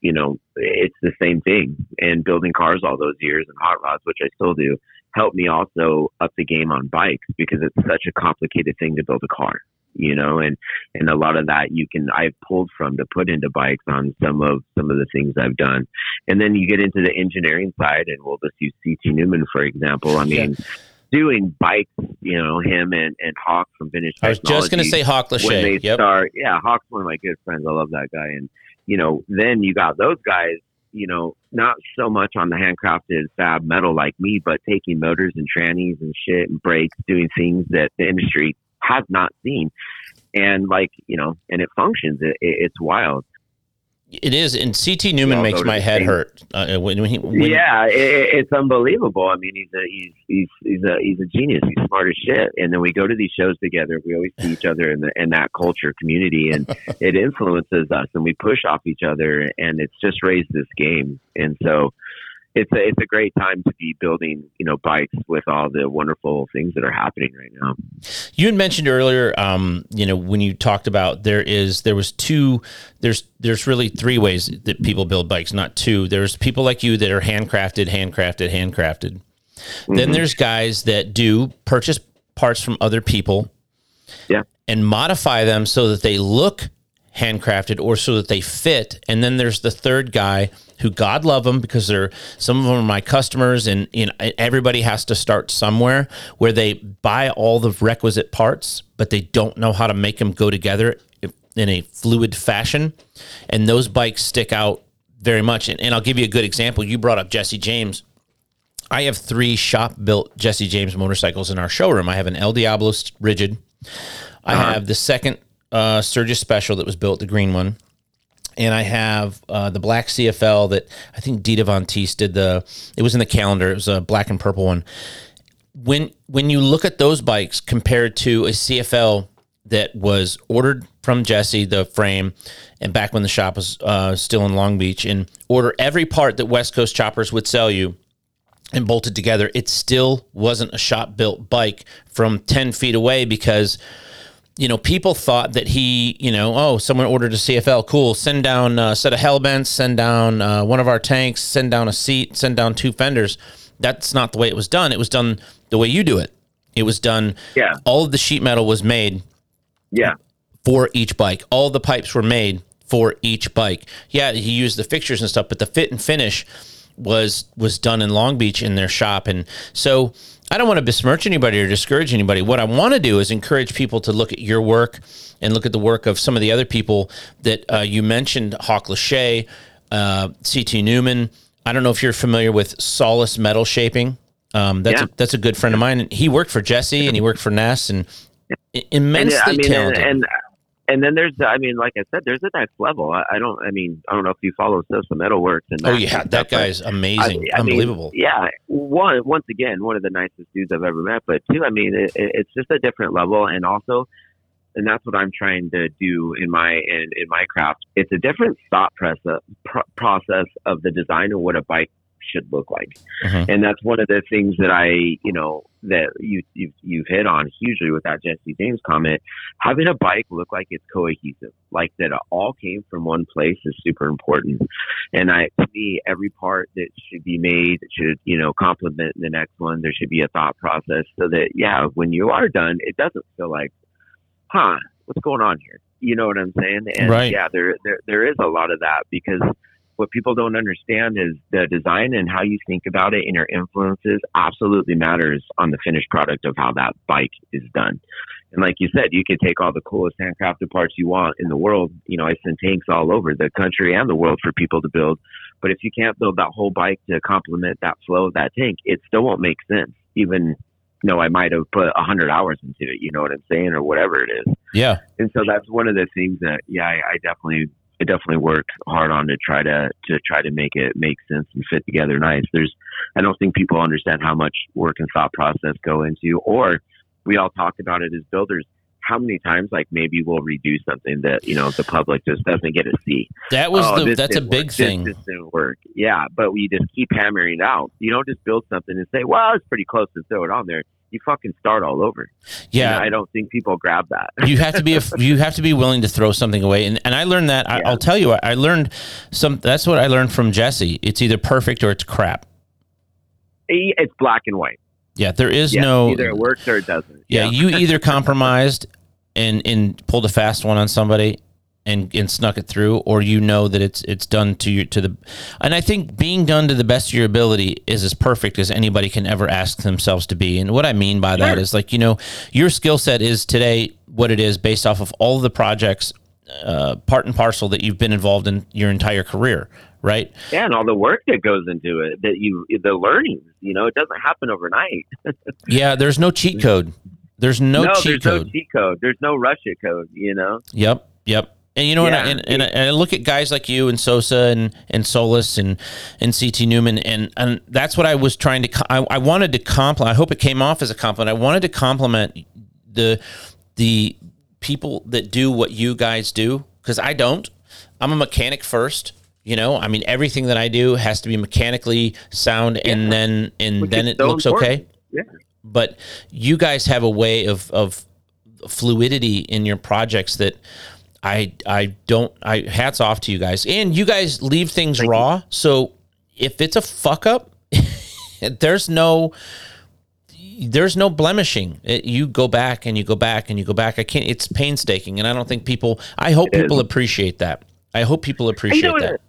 you know, it's the same thing. And building cars all those years and hot rods, which I still do, helped me also up the game on bikes, because it's such a complicated thing to build a car, you know, and, and a lot of that you can, I've pulled from to put into bikes on some of, some of the things I've done. And then you get into the engineering side, and we'll just use C T. Newman, for example. I mean, yeah. doing bikes, you know, him and, and Hawke from Vintage Technology. I was just going to say Hawke Lawshe. When they yep. start, yeah, Hawke's one of my good friends. I love that guy. And, you know, then you got those guys, you know, not so much on the handcrafted fab metal like me, but taking motors and trannies and shit and brakes, doing things that the industry has not seen. And like, you know, and it functions. It, it, it's wild. It is, and C T. Newman makes my head things. hurt. Uh, when, when he, when yeah, it, it's unbelievable. I mean, he's a he's he's he's a he's a genius. He's smart as shit. And then we go to these shows together. We always see each other in the, in that culture community, and it influences us, and we push off each other, and it's just raised this game. And so, it's a it's a great time to be building, you know, bikes with all the wonderful things that are happening right now. You had mentioned earlier, um, you know, when you talked about there is there was two. There's there's really three ways that people build bikes, not two. There's people like you that are handcrafted, handcrafted, handcrafted. Mm-hmm. Then there's guys that do purchase parts from other people, yeah, and modify them so that they look handcrafted or so that they fit. And then there's the third guy who, God love them, because they're, some of them are my customers, and you know, everybody has to start somewhere, where they buy all the requisite parts, but they don't know how to make them go together in a fluid fashion. And those bikes stick out very much. And, and I'll give you a good example. You brought up Jesse James. I have three shop built Jesse James motorcycles in our showroom. I have an El Diablo Rigid. I uh-huh. have the second uh, Surges Special that was built, the green one. And I have uh, the black C F L that I think Dita Von Teese did the, it was in the calendar. It was a black and purple one. When when you look at those bikes compared to a C F L that was ordered from Jesse, the frame, and back when the shop was uh, still in Long Beach, and order every part that West Coast Choppers would sell you and bolted together, it still wasn't a shop-built bike from ten feet away, because you know, people thought that he, you know, oh, someone ordered a C F L, cool, send down a set of hell bents, send down uh, one of our tanks, send down a seat, send down two fenders. That's not the way it was done. It was done the way you do it. It was done, yeah. all of the sheet metal was made yeah. for each bike. All the pipes were made for each bike. Yeah, he used the fixtures and stuff, but the fit and finish was was done in Long Beach in their shop. And so I don't want to besmirch anybody or discourage anybody. What I want to do is encourage people to look at your work and look at the work of some of the other people that uh, you mentioned, Hawke Lawshe, uh, C T. Newman. I don't know if you're familiar with Solace Metal Shaping. Um, that's, yeah. a, that's a good friend of mine. And he worked for Jesse and he worked for Ness, and immensely and, I mean, talented. And, and, and then there's, I mean, like I said, there's the next level. I, I don't, I mean, I don't know if you follow Sosa Metalworks. And that, oh, yeah, that guy's amazing. I, I Unbelievable. Mean, yeah. One, once again, one of the nicest dudes I've ever met. But two, I mean, it, it's just a different level. And also, and that's what I'm trying to do in my, in, in my craft. It's a different thought process, pr- process of the design of what a bike should look like. Mm-hmm. And that's one of the things that I, you know, that you, you've, you've hit on hugely with that Jesse James comment. Having a bike look like it's cohesive, like that it all came from one place, is super important. And I, to me, every part that should be made should, you know, complement the next one. There should be a thought process so that, yeah, when you are done, it doesn't feel like, huh, what's going on here? You know what I'm saying? And right. yeah, there, there, there is a lot of that, because what people don't understand is the design and how you think about it and your influences absolutely matters on the finished product of how that bike is done. And like you said, you could take all the coolest handcrafted parts you want in the world. You know, I send tanks all over the country and the world for people to build. But if you can't build that whole bike to complement that flow of that tank, it still won't make sense. Even though I might have put a hundred hours into it, you know what I'm saying? Or whatever it is. Yeah. And so that's one of the things that, yeah, I, I definitely I definitely worked hard on to try to, to try to make it make sense and fit together nice. There's, I don't think people understand how much work and thought process go into, or we all talk about it as builders, how many times, like maybe we'll redo something that, you know, the public just doesn't get to see. That was oh, the, that's a big work. thing. This, this didn't work. Yeah. But we just keep hammering out. You don't just build something and say, well, it's pretty close, to throw it on there. You fucking start all over. Yeah. And I don't think people grab that. you have to be, a, you have to be willing to throw something away. And and I learned that I, yeah. I'll tell you, I, I learned some, that's what I learned from Jesse. It's either perfect or it's crap. It's black and white. Yeah, there is yeah, no... Either it works or it doesn't. Yeah, yeah. You either compromised and, and pulled a fast one on somebody and, and snuck it through, or you know that it's it's done to you, to the... And I think being done to the best of your ability is as perfect as anybody can ever ask themselves to be. And what I mean by that sure. is, like, you know, your skill set is today what it is based off of all of the projects, uh, part and parcel, that you've been involved in your entire career, right? Yeah, and all the work that goes into it, that you, the learning, you know, it doesn't happen overnight. Yeah, there's no cheat code. There's no, no cheat there's code. There's no cheat code. There's no Russia code, you know? Yep, yep. And, you know, yeah. and, I, and, and I look at guys like you and Sosa and, and Solis and, and C T. Newman, and, and that's what I was trying to, I, I wanted to compliment, I hope it came off as a compliment, I wanted to compliment the the people that do what you guys do, because I don't. I'm a mechanic first. You know, I mean, everything that I do has to be mechanically sound, yeah. and then and Which then it so looks important. Okay. Yeah. But you guys have a way of, of fluidity in your projects that I I don't. I hats off to you guys, and you guys leave things Thank raw. You. So if it's a fuck up, there's no there's no blemishing. It, you go back and you go back and you go back. I can't. It's painstaking, and I don't think people. I hope it people is. appreciate that. I hope people appreciate you know, that.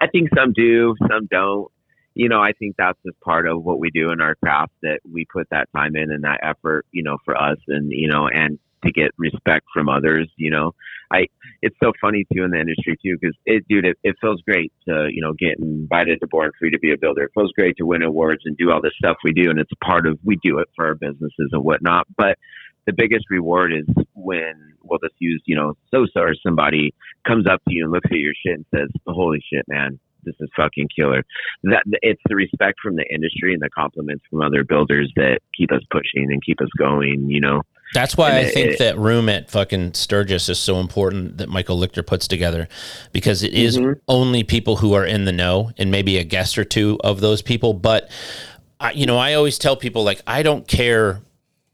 I think some do, some don't. You know, I think that's just part of what we do in our craft, that we put that time in and that effort, you know, for us and, you know, and to get respect from others, you know. I, it's so funny too in the industry too, because it, dude, it, it feels great to, you know, get invited to Born Free to be a builder. It feels great to win awards and do all this stuff we do. And it's part of, we do it for our businesses and whatnot. But the biggest reward is when, we'll just use, you know, Sosa or somebody comes up to you and looks at your shit and says, holy shit, man, this is fucking killer. That it's the respect from the industry and the compliments from other builders that keep us pushing and keep us going, you know? That's why and I it, think it, that room at fucking Sturgis is so important that Michael Lichter puts together, because it mm-hmm. is only people who are in the know and maybe a guest or two of those people. But, I, you know, I always tell people, like, I don't care.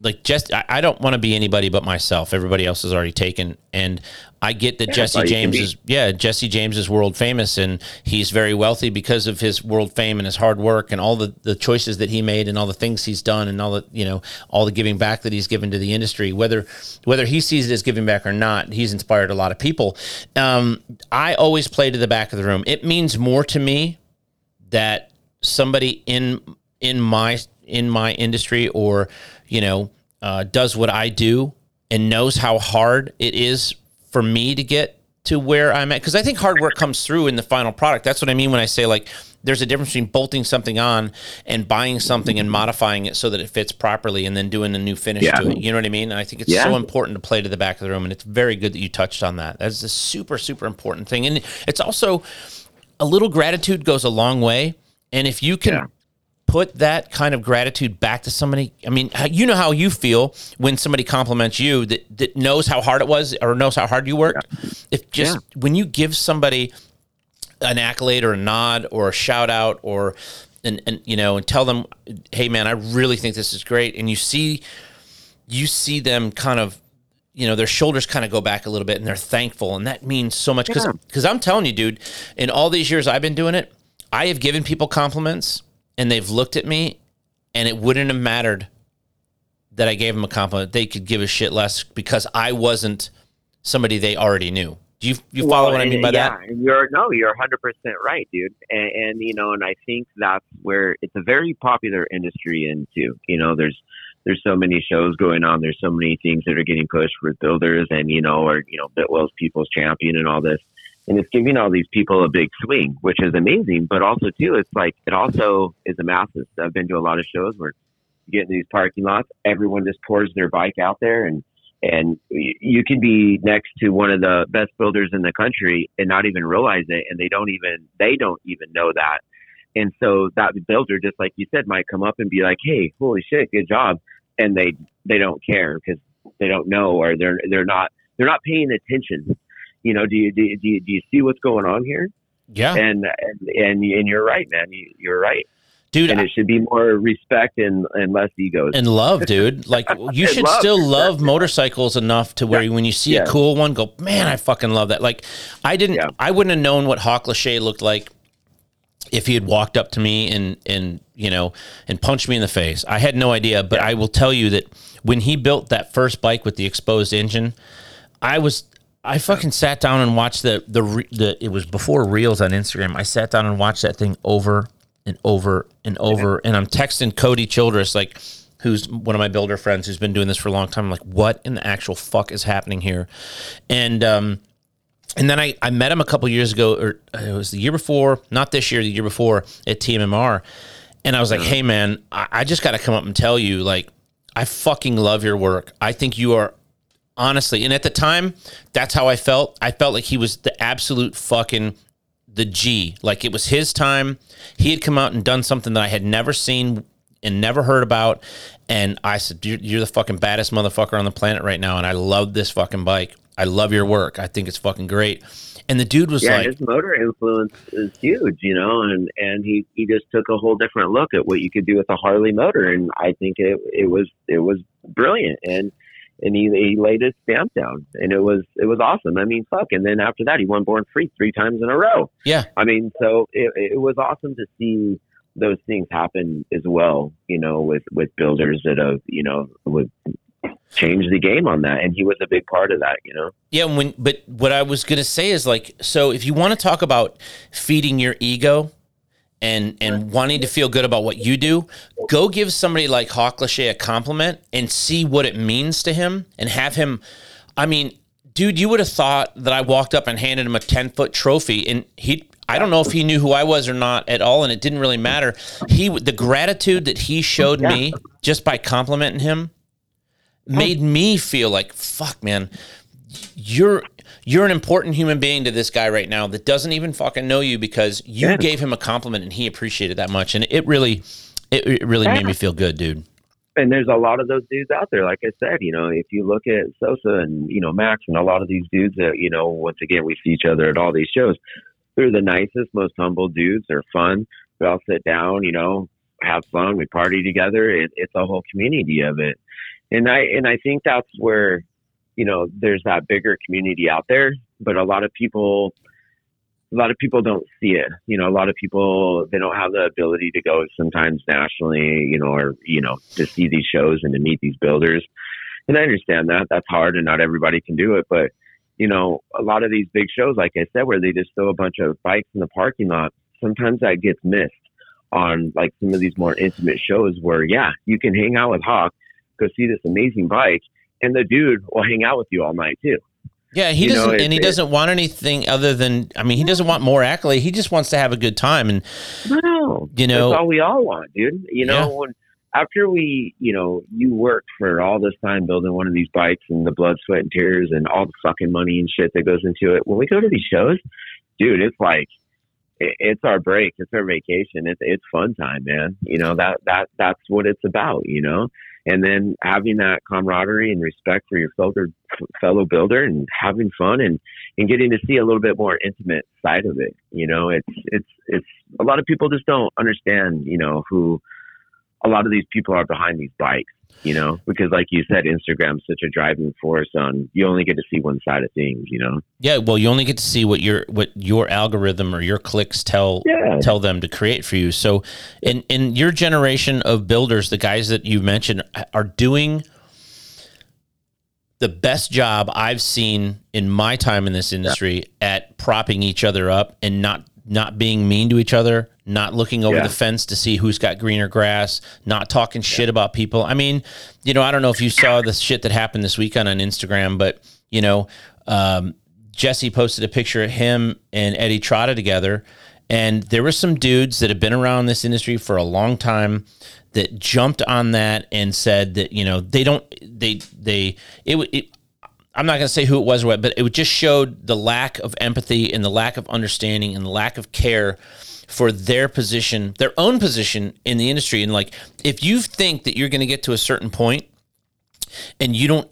Like, just, I, I don't want to be anybody but myself. Everybody else is already taken. And I get that yeah, Jesse James is, yeah, Jesse James is world famous, and he's very wealthy because of his world fame and his hard work and all the, the choices that he made and all the things he's done and all the, you know, all the giving back that he's given to the industry, whether, whether he sees it as giving back or not, he's inspired a lot of people. Um, I always play to the back of the room. It means more to me that somebody in, in my, in my industry, or, you know, uh, does what I do and knows how hard it is for me to get to where I'm at. Because I think hard work comes through in the final product. That's what I mean when I say, like, there's a difference between bolting something on and buying something and modifying it so that it fits properly and then doing a new finish yeah. to it. You know what I mean? And I think it's yeah. so important to play to the back of the room. And it's very good that you touched on that. That's a super, super important thing. And it's also, a little gratitude goes a long way. And if you can... Yeah. Put that kind of gratitude back to somebody. I mean, you know how you feel when somebody compliments you that, that knows how hard it was or knows how hard you worked. Yeah. If just yeah. when you give somebody an accolade or a nod or a shout out or, and, and, you know, and tell them, hey man, I really think this is great. And you see, you see them kind of, you know, their shoulders kind of go back a little bit and they're thankful. And that means so much. Cause, yeah. cause I'm telling you, dude, in all these years I've been doing it, I have given people compliments, and they've looked at me, and it wouldn't have mattered that I gave them a compliment. They could give a shit less because I wasn't somebody they already knew. Do you you follow well, what I mean by yeah, that? You're, no, you're one hundred percent right, dude. And, and, you know, and I think that's where it's a very popular industry in, too. You know, there's there's so many shows going on. There's so many things that are getting pushed with builders and, you know, or, you know, Bitwell's People's Champion and all this. And it's giving all these people a big swing, which is amazing. But also, too, it's like, it also is a massive. I've been to a lot of shows where you get in these parking lots, everyone just pours their bike out there. And, and you can be next to one of the best builders in the country and not even realize it. And they don't even, they don't even know that. And so that builder, just like you said, might come up and be like, hey, holy shit, good job. And they, they don't care because they don't know, or they're, they're not, they're not paying attention. You know, do you, do you, do you, do you see what's going on here? Yeah. And, and, and, and you're right, man. You, you're right. Dude. And I, it should be more respect and, and less egos. And love, dude. Like, you should love. still love yeah. motorcycles enough to where yeah. when you see yeah. a cool one, go, man, I fucking love that. Like, I didn't, yeah. I wouldn't have known what Hawke Lawshe looked like if he had walked up to me and, and, you know, and punched me in the face. I had no idea, but yeah. I will tell you that when he built that first bike with the exposed engine, I was, I fucking sat down and watched the, the, the, it was before Reels on Instagram. I sat down and watched that thing over and over and over. Yeah. And I'm texting Cody Childress, like, who's one of my builder friends who's been doing this for a long time. I'm like, what in the actual fuck is happening here? And, um, And then I, I met him a couple years ago, or it was the year before, not this year, the year before, at T M M R. And I was like, hey, man, I, I just got to come up and tell you, like, I fucking love your work. I think you are, honestly, and at the time, that's how I felt. I felt like he was the absolute fucking, the G. Like, it was his time. He had come out and done something that I had never seen and never heard about. And I said, you're, you're the fucking baddest motherfucker on the planet right now, and I love this fucking bike. I love your work. I think it's fucking great. And the dude was yeah, like, his motor influence is huge, you know, and, and he, he just took a whole different look at what you could do with a Harley motor. And I think it, it was, it was brilliant. And, and he, he laid his stamp down, and it was, it was awesome. I mean, fuck. And then after that, he won Born Free three times in a row. Yeah. I mean, so it, it was awesome to see those things happen as well, you know, with, with builders that have, you know, with, changed the game on that, and he was a big part of that, you know. Yeah, when but what I was gonna say is, like, so if you want to talk about feeding your ego and and wanting to feel good about what you do, go give somebody like Hawke Lawshe a compliment and see what it means to him, and have him, I mean, dude, you would have thought that I walked up and handed him a ten foot trophy, and he, I don't know if he knew who I was or not at all, and it didn't really matter. He, the gratitude that he showed yeah. me just by complimenting him made me feel like, fuck, man, you're you're an important human being to this guy right now that doesn't even fucking know you, because you yeah. gave him a compliment and he appreciated that much. And it really, it, it really yeah. made me feel good, dude. And there's a lot of those dudes out there. Like I said, you know, if you look at Sosa and, you know, Max and a lot of these dudes that, you know, once again, we see each other at all these shows. They're the nicest, most humble dudes. They're fun. We all sit down, you know, have fun. We party together. It, it's a whole community of it. And I, and I think that's where, you know, there's that bigger community out there, but a lot of people, a lot of people don't see it. You know, a lot of people, they don't have the ability to go sometimes nationally, you know, or, you know, to see these shows and to meet these builders. And I understand that that's hard and not everybody can do it, but you know, a lot of these big shows, like I said, where they just throw a bunch of bikes in the parking lot, sometimes that gets missed on like some of these more intimate shows where, yeah, you can hang out with Hawke, go see this amazing bike, and the dude will hang out with you all night too. Yeah, he you doesn't, know, it, and he it, doesn't want anything other than, I mean, he doesn't want more accolade. He just wants to have a good time, and no, you know, that's all we all want, dude. You know, yeah. when, after we, you know, you worked for all this time building one of these bikes, and the blood, sweat, and tears, and all the fucking money and shit that goes into it. When we go to these shows, dude, it's like, it's our break, it's our vacation, it's it's fun time, man. You know, that that that's what it's about, you know. And then having that camaraderie and respect for your fellow fellow builder, and having fun, and and getting to see a little bit more intimate side of it, you know. It's it's it's a lot of people just don't understand, you know, who a lot of these people are behind these bikes, you know, because like you said, Instagram's such a driving force on, you only get to see one side of things, you know? Yeah. Well, you only get to see what your, what your algorithm or your clicks tell, yeah. tell them to create for you. So in, in your generation of builders, the guys that you mentioned are doing the best job I've seen in my time in this industry yeah. at propping each other up and not, not being mean to each other, not looking over yeah. the fence to see who's got greener grass, not talking shit yeah. about people. I mean, you know, I don't know if you saw the shit that happened this weekend on Instagram, but, you know, um, Jesse posted a picture of him and Eddie Trotta together, and there were some dudes that have been around this industry for a long time that jumped on that and said that, you know, they don't, they, they, it would, I'm not going to say who it was or what, but it just showed the lack of empathy and the lack of understanding and the lack of care for their position, their own position in the industry. And like, if you think that you're going to get to a certain point and you don't,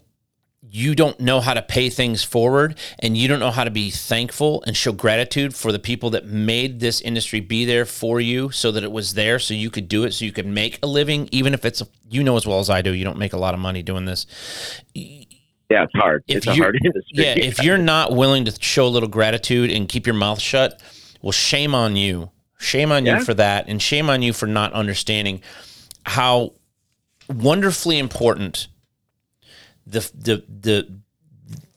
you don't know how to pay things forward, and you don't know how to be thankful and show gratitude for the people that made this industry be there for you, so that it was there, so you could do it, so you could make a living, even if it's, a, you know, as well as I do, you don't make a lot of money doing this. Yeah, it's hard. If it's a hard industry. Yeah, if you're not willing to show a little gratitude and keep your mouth shut, well, shame on you. Shame on yeah. you for that, and shame on you for not understanding how wonderfully important the the the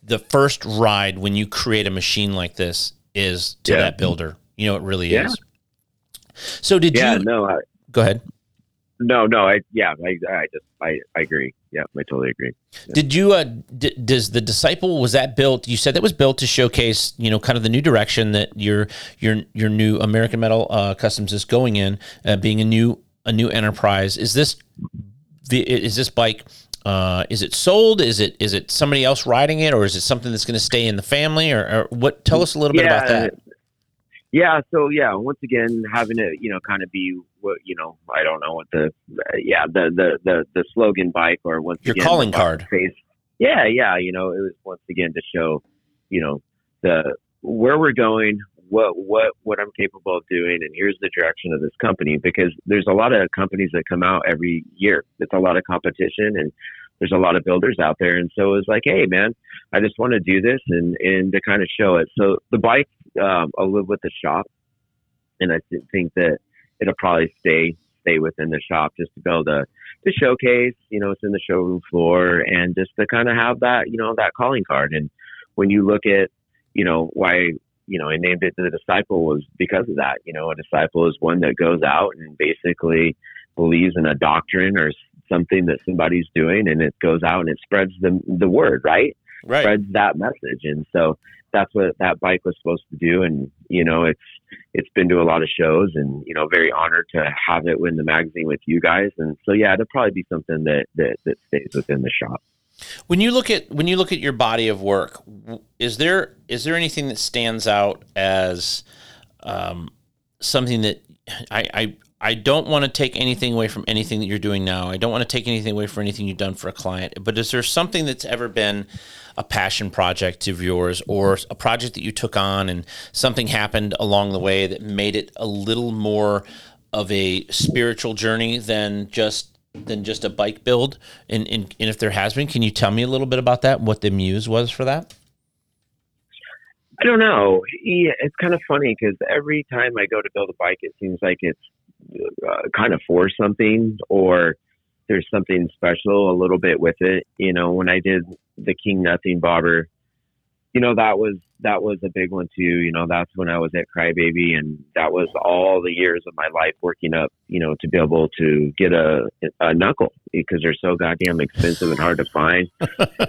the first ride when you create a machine like this is to yeah. that builder. You know, it really yeah. is. So did yeah, you? No, I, go ahead. No, no, I yeah, I, I just I, I agree. Yeah, I totally agree. Yeah. Did you? Uh, d- does the Disciple, was that built? You said that was built to showcase, you know, kind of the new direction that your your your new American Metal uh, Customs is going in, uh, being a new a new enterprise. Is this is this bike? Uh, is it sold? Is it is it somebody else riding it, or is it something that's going to stay in the family, or, or what? Tell us a little yeah. bit about that. Yeah. So yeah, once again, having to, you know, kind of be what, you know, I don't know what the, uh, yeah, the, the, the, the slogan bike, or once your again, calling card. Phase. Yeah. Yeah. You know, it was once again to show, you know, the, where we're going, what, what, what I'm capable of doing. And here's the direction of this company, because there's a lot of companies that come out every year. It's a lot of competition, and there's a lot of builders out there. And so it was like, hey man, I just want to do this and, and to kind of show it. So the bike, um, I'll live with the shop, and I th- think that it'll probably stay, stay within the shop, just to be able to, to showcase, you know, it's in the showroom floor, and just to kind of have that, you know, that calling card. And when you look at, you know, why, you know, I named it The Disciple, was because of that. You know, a disciple is one that goes out and basically believes in a doctrine or something that somebody's doing, and it goes out and it spreads the the word, right? Right. Spreads that message. And so that's what that bike was supposed to do. And, you know, it's, it's been to a lot of shows, and, you know, very honored to have it win the magazine with you guys. And so, yeah, it'll probably be something that, that, that stays within the shop. When you look at, when you look at your body of work, is there, is there anything that stands out as um, something that I, I, I don't want to take anything away from anything that you're doing now. I don't want to take anything away from anything you've done for a client, but is there something that's ever been a passion project of yours, or a project that you took on and something happened along the way that made it a little more of a spiritual journey than just, than just a bike build? And, and, and if there has been, can you tell me a little bit about that and what the muse was for that? I don't know. Yeah, it's kind of funny, because every time I go to build a bike, it seems like it's, Uh, kind of for something, or there's something special a little bit with it. You know, when I did the King Nothing Bobber, you know, that was, that was a big one too. You know, that's when I was at Crybaby, and that was all the years of my life working up, you know, to be able to get a, a knuckle, because they're so goddamn expensive and hard to find.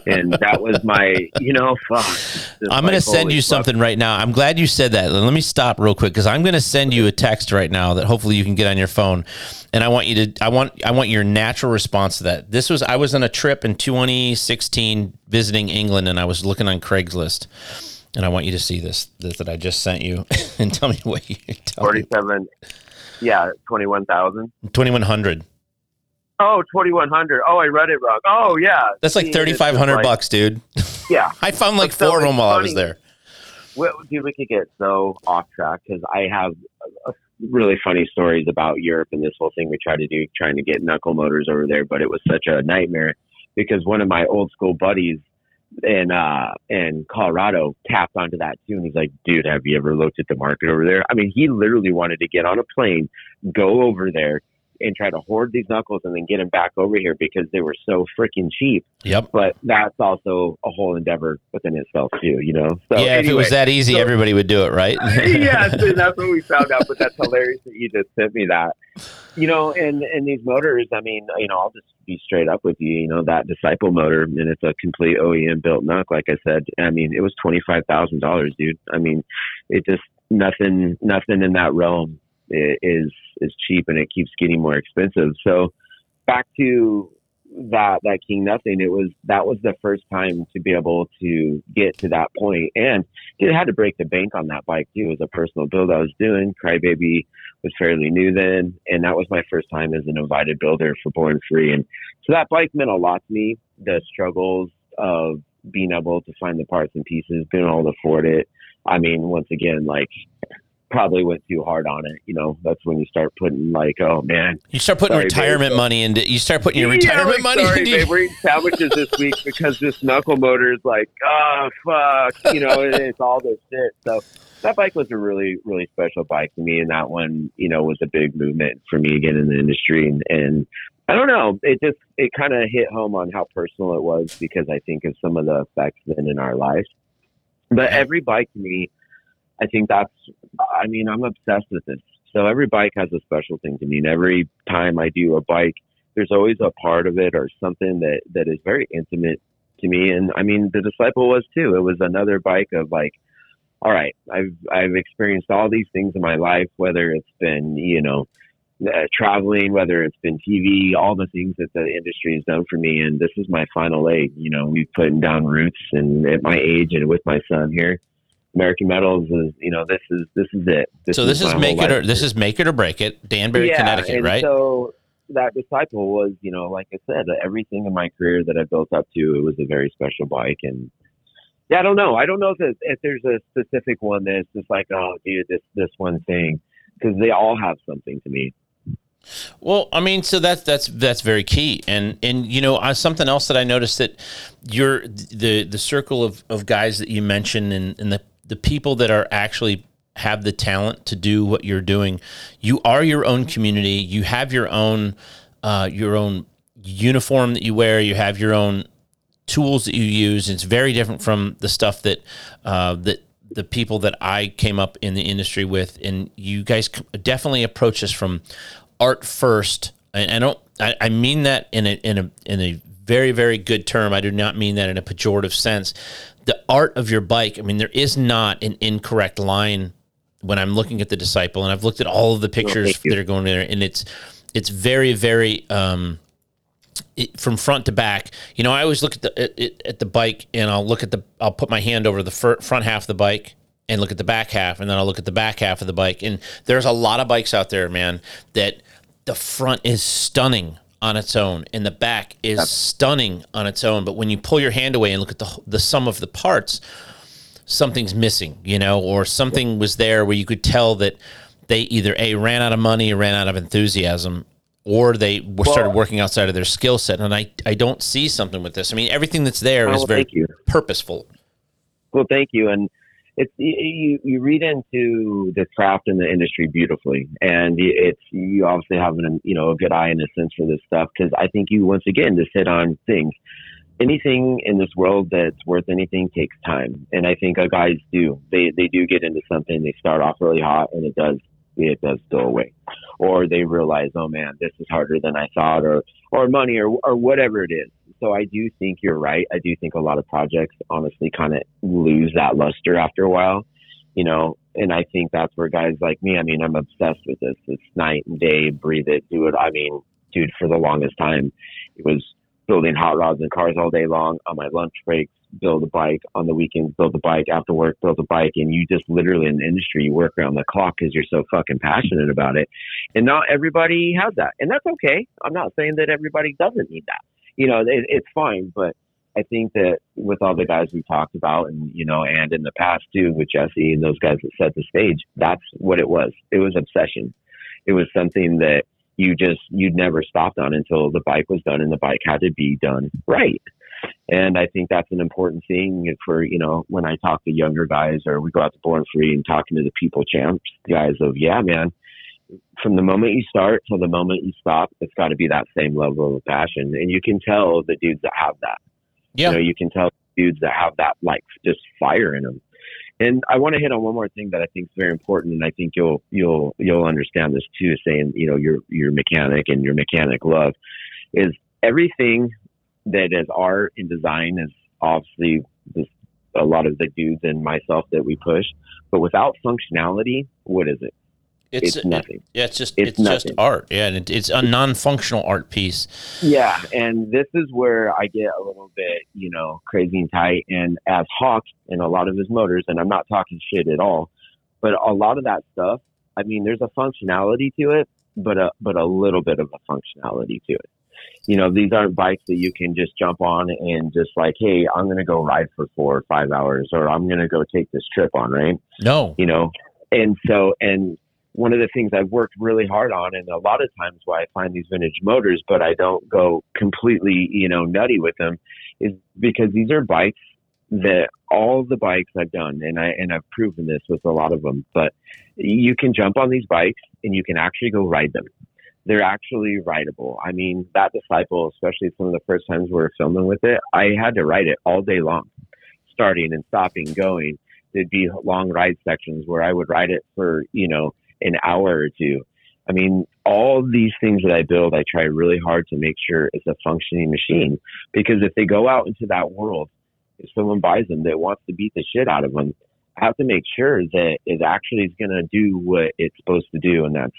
And that was my, you know, fuck. I'm going to send you fuck. something right now. I'm glad you said that. Let me stop real quick, because I'm going to send you a text right now that hopefully you can get on your phone. And I want you to, I want, I want your natural response to that. This was, I was on a trip in twenty sixteen visiting England, and I was looking on Craigslist. And I want you to see this, this that I just sent you, and tell me what you tell forty-seven, me. Yeah, twenty-one thousand. twenty-one hundred. Oh, twenty-one hundred. Oh, I read it wrong. Oh, yeah. That's like thirty-five hundred like, bucks, dude. Yeah. I found like but four of them funny. While I was there. Well, dude, we could get so off track, because I have a, a really funny stories about Europe and this whole thing we tried to do, trying to get knuckle motors over there, but it was such a nightmare, because one of my old school buddies in uh in Colorado tapped onto that too, and he's like, dude, have you ever looked at the market over there? I mean, he literally wanted to get on a plane, go over there, and try to hoard these knuckles and then get them back over here, because they were so freaking cheap. Yep. But that's also a whole endeavor within itself too, you know? So yeah, anyway, if it was that easy, so, everybody would do it, right? Yeah, so that's what we found out, but that's hilarious that you just sent me that. You know, and, and these motors, I mean, you know, I'll just be straight up with you, you know, that Disciple motor, and it's a complete O E M built knuck, like I said. I mean, it was twenty-five thousand dollars, dude. I mean, it just, nothing, nothing in that realm is is cheap, and it keeps getting more expensive. So back to that that King Nothing, it was that was the first time to be able to get to that point. And it had to break the bank on that bike too. It was a personal build I was doing. Crybaby was fairly new then, and that was my first time as an invited builder for Born Free. And so that bike meant a lot to me. The struggles of being able to find the parts and pieces, being able to afford it. I mean, once again, like, probably went too hard on it. You know, that's when you start putting like, oh man, you start putting sorry, retirement babe. money into, you start putting your yeah, retirement like, money. Sorry, into babe, we're eating sandwiches this week because this knuckle motor is like, oh fuck, you know, it, it's all this shit. So that bike was a really, really special bike to me. And that one, you know, was a big movement for me again in the industry. And, and I don't know, it just, it kind of hit home on how personal it was because I think of some of the effects then in our lives. But every bike to me, I think that's, I mean, I'm obsessed with this. So every bike has a special thing to me. And every time I do a bike, there's always a part of it or something that, that is very intimate to me. And I mean, the Disciple was too. It was another bike of like, all right, I've, I've experienced all these things in my life, whether it's been, you know, uh, traveling, whether it's been T V, all the things that the industry has done for me. And this is my final leg, you know, we've put down roots and at my age and with my son here, American Metals is, you know, this is, this is it. This so this is, is make it or this is make it or break it. Danbury, yeah, Connecticut, and right? So that Disciple was, you know, like I said, everything in my career that I built up to, it was a very special bike. And yeah, I don't know. I don't know if, if there's a specific one that's just like, oh, dude, this this one thing, because they all have something to me. Well, I mean, so that's that's that's very key, and and you know, I, something else that I noticed that you're the the circle of, of guys that you mentioned and, and the the people that are actually have the talent to do what you're doing. You are your own community. You have your own uh, your own uniform that you wear. You have your own tools that you use. It's very different from the stuff that uh, that the people that I came up in the industry with. And you guys definitely approach this from art first. And I don't. I, I mean that in a in a in a very very good term. I do not mean that in a pejorative sense. The art of your bike. I mean, there is not an incorrect line when I'm looking at the Disciple, and I've looked at all of the pictures oh, that are going there, and it's it's very very. Um, It, from front to back, you know, I always look at the at, at, at the bike, and I'll look at the, I'll put my hand over the fir- front half of the bike and look at the back half, and then I'll look at the back half of the bike. And there's a lot of bikes out there, man, that the front is stunning on its own, and the back is That's- stunning on its own. But when you pull your hand away and look at the the sum of the parts, something's missing, you know, or something was there where you could tell that they either A, ran out of money or ran out of enthusiasm, or they were well, started working outside of their skill set. And I, I don't see something with this. I mean, everything that's there well, is very purposeful. Well, thank you. And it's you, you read into the craft and the industry beautifully. And it's you obviously have, an, you know, a good eye and a sense for this stuff. Because I think you, once again, just hit on things. Anything in this world that's worth anything takes time. And I think our guys do. They, they do get into something. They start off really hot, and it does. It does go away, or they realize, oh man, this is harder than I thought, or or money, or or whatever it is. So I do think you're right. I do think a lot of projects honestly kind of lose that luster after a while, you know. And I think that's where guys like me. I mean, I'm obsessed with this. It's night and day. Breathe it, do it. I mean, dude, for the longest time, it was building hot rods and cars all day long. On my lunch breaks, build a bike. On the weekends, build a bike. After work, build a bike. And you just literally in the industry, you work around the clock because you're so fucking passionate about it. And not everybody has that. And that's okay. I'm not saying that everybody doesn't need that. You know, it, it's fine. But I think that with all the guys we talked about and, you know, and in the past too, with Jesse and those guys that set the stage, that's what it was. It was obsession. It was something that you just, you'd never stopped on until the bike was done, and the bike had to be done right. And I think that's an important thing for, you know, when I talk to younger guys, or we go out to Born Free and talking to the people champs, guys of, yeah, man, from the moment you start till the moment you stop, it's got to be that same level of passion. And you can tell the dudes that have that. Yeah. You know, you can tell dudes that have that, like, just fire in them. And I want to hit on one more thing that I think is very important. And I think you'll, you'll, you'll understand this too, saying, you know, your, your mechanic and your mechanic love is everything that is art and design is obviously this, a lot of the dudes and myself that we push, but without functionality, what is it? It's, it's nothing. Yeah, it's just it's, it's just art. Yeah, and it, it's a non-functional art piece. Yeah, and this is where I get a little bit, you know, crazy and tight. And as Hawke and a lot of his motors, and I'm not talking shit at all, but a lot of that stuff, I mean, there's a functionality to it, but a but a little bit of a functionality to it. You know, these aren't bikes that you can just jump on and just like, hey, I'm going to go ride for four or five hours, or I'm going to go take this trip on, right? No. You know, and so, and one of the things I've worked really hard on, and a lot of times why I find these vintage motors, but I don't go completely, you know, nutty with them, is because these are bikes that all the bikes I've done, and I and I've proven this with a lot of them, but you can jump on these bikes and you can actually go ride them. They're actually rideable. I mean, that Disciple, especially some of the first times we were filming with it, I had to ride it all day long, starting and stopping, going. There'd be long ride sections where I would ride it for, you know, an hour or two. I mean, all these things that I build, I try really hard to make sure it's a functioning machine, because if they go out into that world, if someone buys them that wants to beat the shit out of them, I have to make sure that it actually is going to do what it's supposed to do, and that's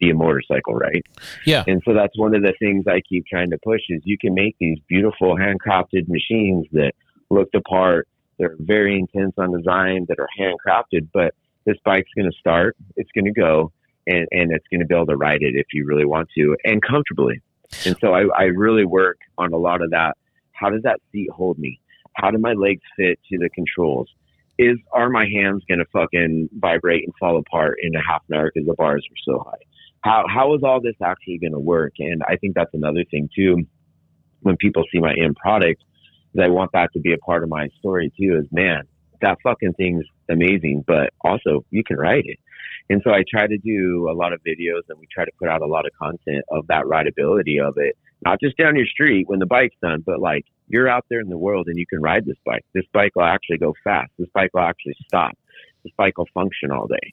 be a motorcycle, right? Yeah. And so that's one of the things I keep trying to push is you can make these beautiful handcrafted machines that look the part. They're very intense on design, that are handcrafted, but this bike's going to start, it's going to go, and, and it's going to be able to ride it if you really want to, and comfortably. And so I, I really work on a lot of that. How does that seat hold me? How do my legs fit to the controls? Is are my hands going to fucking vibrate and fall apart in a half an hour because the bars are so high? How how is all this actually going to work? And I think that's another thing too. When people see my end product, I want that to be a part of my story too. Is man, that fucking thing's amazing, but also you can ride it. And so I try to do a lot of videos, and we try to put out a lot of content of that rideability of it. Not just down your street when the bike's done, but like you're out there in the world and you can ride this bike. This bike will actually go fast. This bike will actually stop. This bike will function all day.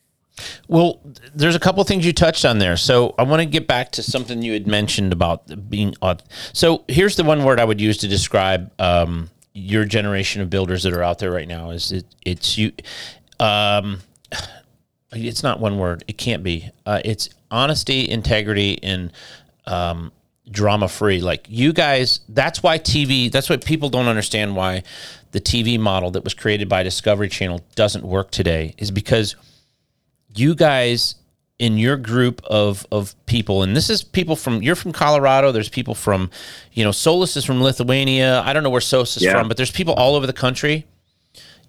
Well, there's a couple of things you touched on there. So I want to get back to something you had mentioned about being odd. So here's the one word I would use to describe um, your generation of builders that are out there right now is it, it's you. Um, it's not one word. It can't be. Uh, it's honesty, integrity, and um, drama free. Like you guys, that's why T V, that's why people don't understand why the T V model that was created by Discovery Channel doesn't work today, is because you guys in your group of, of people, and this is people from, you're from Colorado. There's people from, you know, Solis is from Lithuania. I don't know where Solis is yeah. from, but there's people all over the country.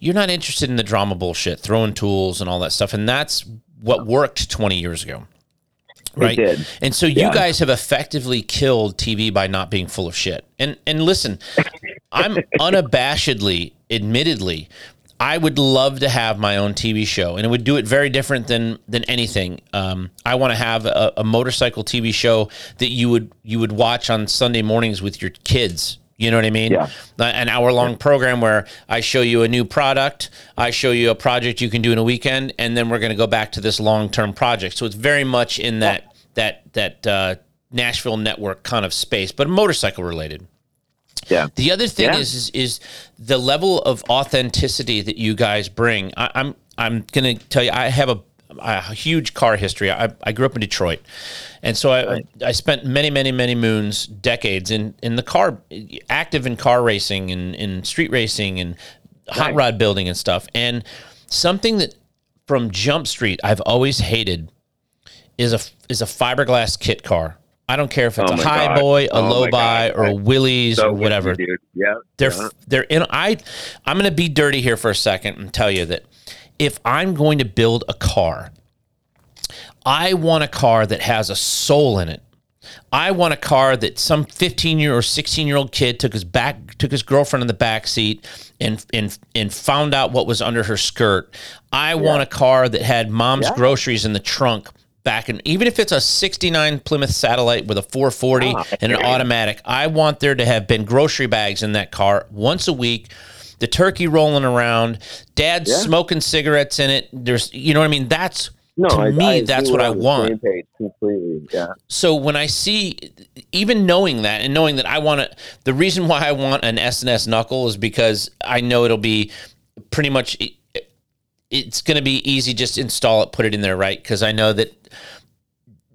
You're not interested in the drama bullshit, throwing tools and all that stuff. And that's what worked twenty years ago. Right. Did. And so yeah. you guys have effectively killed T V by not being full of shit. And, and listen, I'm unabashedly, admittedly, I would love to have my own T V show, and it would do it very different than than anything. Um, I want to have a, a motorcycle T V show that you would you would watch on Sunday mornings with your kids. You know what I mean? Yeah. An hour-long yeah. program where I show you a new product, I show you a project you can do in a weekend, and then we're going to go back to this long-term project. So it's very much in that yeah. that that uh, Nashville network kind of space, but motorcycle-related. Yeah. The other thing yeah. is, is is the level of authenticity that you guys bring. I, I'm I'm gonna tell you, I have a, a huge car history. I, I grew up in Detroit, and so I right. I spent many many many moons, decades in, in the car, active in car racing and in street racing and hot right. rod building and stuff. And something that from Jump Street I've always hated is a is a fiberglass kit car. I don't care if it's oh a high God. boy, a oh low buy, or a Willys so or whatever. Dude. Yeah, they're uh-huh. they're in. I I'm going to be dirty here for a second and tell you that if I'm going to build a car, I want a car that has a soul in it. I want a car that some fifteen year or sixteen year old kid took his back took his girlfriend in the back seat and and and found out what was under her skirt. I yeah. want a car that had mom's yeah. groceries in the trunk. Back and even if it's a sixty-nine Plymouth Satellite with a four forty oh, and an automatic, I want there to have been grocery bags in that car once a week, the turkey rolling around, dad yeah. smoking cigarettes in it. There's, you know what I mean? That's no, to I, me, I that's what I want. Yeah. So when I see, even knowing that and knowing that I want to, the reason why I want an S and S knuckle is because I know it'll be pretty much. It's going to be easy. Just install it, put it in there. Right. Cause I know that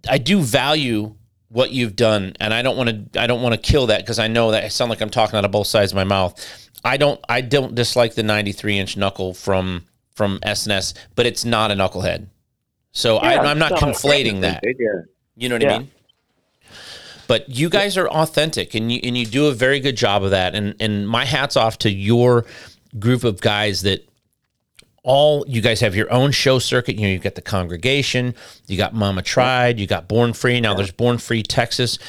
I do value what you've done, and I don't want to, I don't want to kill that. Cause I know that I sound like I'm talking out of both sides of my mouth. I don't, I don't dislike the ninety-three inch knuckle from, from S and S, but it's not a knucklehead. So yeah, I, I'm not conflating that. Big, yeah. You know what yeah. I mean? But you guys are authentic, and you, and you do a very good job of that. And, and my hat's off to your group of guys that, all you guys have your own show circuit. You know, you've got the Congregation, you got Mama Tried, you got Born Free. Now there's Born Free Texas.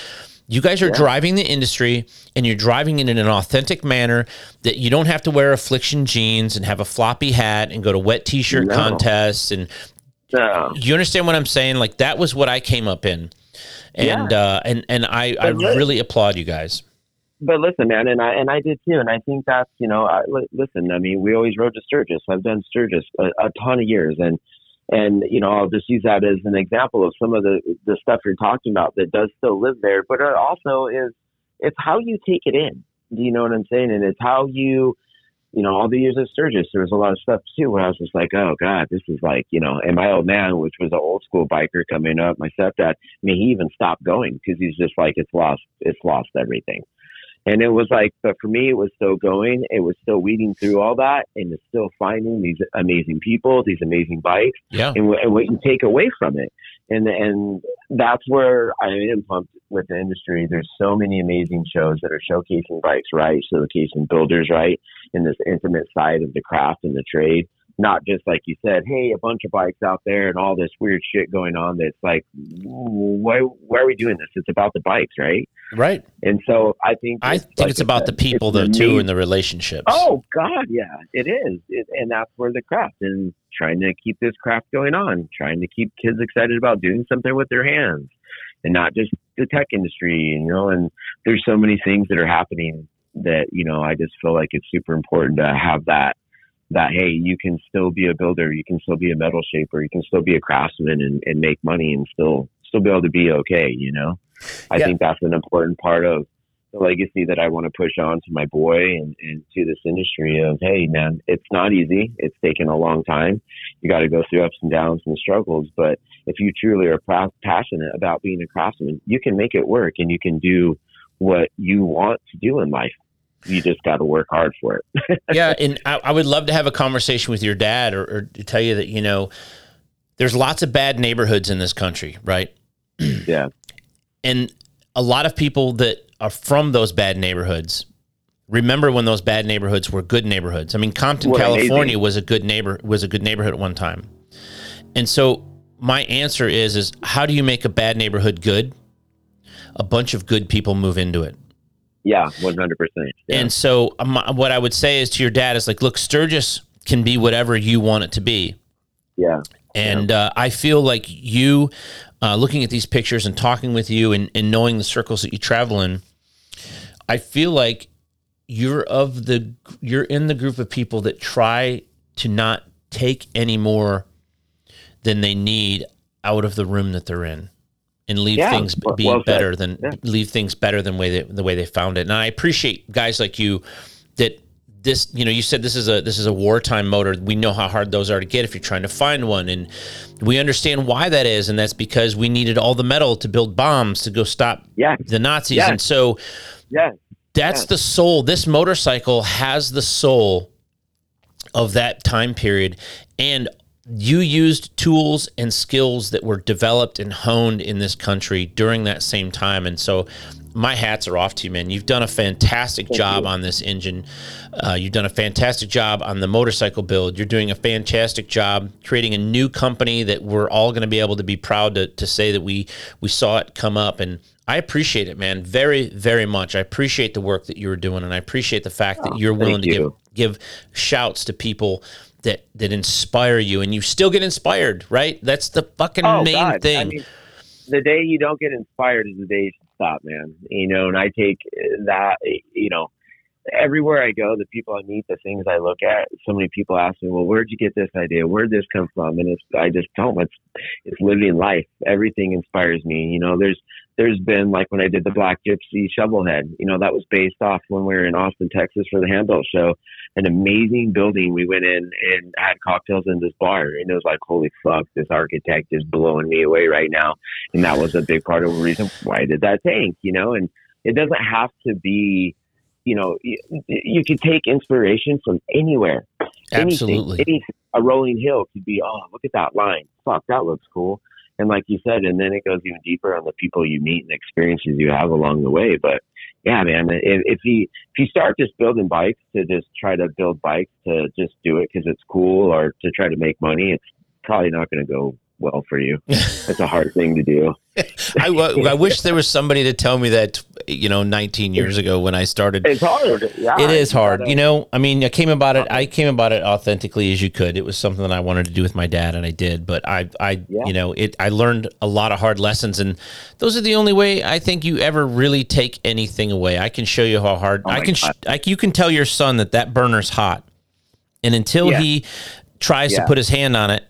You guys are yeah. driving the industry, and you're driving it in an authentic manner that you don't have to wear affliction jeans and have a floppy hat and go to wet t-shirt no. contests. And no. you understand what I'm saying? Like, that was what I came up in. And, yeah. uh, and, and I, I really applaud you guys. But listen, man, and I, and I did too. And I think that's, you know, I, listen, I mean, we always rode to Sturgis. I've done Sturgis a, a ton of years. And, and, you know, I'll just use that as an example of some of the, the stuff you're talking about that does still live there, but it also is, it's how you take it in. Do you know what I'm saying? And it's how you, you know, all the years of Sturgis, there was a lot of stuff too, where I was just like, oh God, this is like, you know, and my old man, which was an old school biker coming up, my stepdad, I mean, he even stopped going because he's just like, it's lost, it's lost everything. And it was like, but for me, it was still going, it was still weeding through all that, and it's still finding these amazing people, these amazing bikes, yeah. and, w- and what you take away from it. And and that's where I am pumped with the industry. There's so many amazing shows that are showcasing bikes, right? Showcasing builders, right? And this intimate side of the craft and the trade. Not just like you said, hey, a bunch of bikes out there and all this weird shit going on. That's like, why, why are we doing this? It's about the bikes, right? Right. And so I think I think like it's about said, the people though too, and the relationships. Oh God, yeah, it is, it, and that's where the craft and trying to keep this craft going on, trying to keep kids excited about doing something with their hands, and not just the tech industry, you know. And there's so many things that are happening that, you know, I just feel like it's super important to have that. That, hey, you can still be a builder, you can still be a metal shaper, you can still be a craftsman and, and make money and still still be able to be okay, you know? I yeah. think that's an important part of the legacy that I want to push on to my boy and, and to this industry of, hey, man, it's not easy. It's taken a long time. You got to go through ups and downs and struggles. But if you truly are pra- passionate about being a craftsman, you can make it work and you can do what you want to do in life. You just got to work hard for it. Yeah. And I, I would love to have a conversation with your dad, or, or to tell you that, you know, there's lots of bad neighborhoods in this country, right? Yeah. And a lot of people that are from those bad neighborhoods remember when those bad neighborhoods were good neighborhoods. I mean, Compton, what California amazing. was a good neighbor, was a good neighborhood at one time. And so my answer is, is how do you make a bad neighborhood good? A bunch of good people move into it. Yeah, one hundred percent. Yeah. And so um, what I would say is to your dad is like, look, Sturgis can be whatever you want it to be. Yeah. And yeah. Uh, I feel like you, uh, looking at these pictures and talking with you and, and knowing the circles that you travel in, I feel like you're of the, you're in the group of people that try to not take any more than they need out of the room that they're in. And leave yeah, things be well better than yeah. leave things better than way they, the way they found it. And I appreciate guys like you that this, you know, you said this is a this is a wartime motor. We know how hard those are to get if you're trying to find one, and we understand why that is. And that's because we needed all the metal to build bombs to go stop yes. the Nazis. Yes. And so, yeah, that's yes. the soul. This motorcycle has the soul of that time period, and. You used tools and skills that were developed and honed in this country during that same time. And so my hats are off to you, man. You've done a fantastic Thank job you. on this engine. Uh, you've done a fantastic job on the motorcycle build. You're doing a fantastic job creating a new company that we're all going to be able to be proud to, to say that we, we saw it come up. And I appreciate it, man, very, very much. I appreciate the work that you were doing, and I appreciate the fact oh, that you're willing to you. give give shouts to people that that inspire you, and you still get inspired, right? That's the fucking oh, main God. thing. I mean, the day you don't get inspired is the day you should stop, man. You know, and I take that, you know, everywhere I go, the people I meet, the things I look at, so many people ask me, well, where'd you get this idea? Where'd this come from? And it's, I just don't, it's, it's living life. Everything inspires me. You know, there's, there's been like when I did the Black Gypsy Shovelhead, you know, that was based off when we were in Austin, Texas for the Handbuilt Show, an amazing building. We went in and had cocktails in this bar, and it was like, holy fuck, this architect is blowing me away right now. And that was a big part of the reason why did that tank, you know, and it doesn't have to be, you know, you, you can take inspiration from anywhere. Absolutely. Anything, anything, a rolling hill could be, oh, look at that line. Fuck, that looks cool. And like you said, and then it goes even deeper on the people you meet and the experiences you have along the way. But yeah, man, if, if you if you start just building bikes to just try to build bikes to just do it because it's cool or to try to make money, it's probably not going to go well for you. That's a hard thing to do. I, w- I wish there was somebody to tell me that, you know, nineteen years ago when I started. It's hard. Yeah, it is hard. You know, I mean, I came about it. I came about it authentically as you could. It was something that I wanted to do with my dad, and I did. But I, I, yeah. you know, it. I learned a lot of hard lessons, and those are the only way I think you ever really take anything away. I can show you how hard oh I can. Sh- I, you can tell your son that that burner's hot, and until yeah. he tries yeah. to put his hand on it,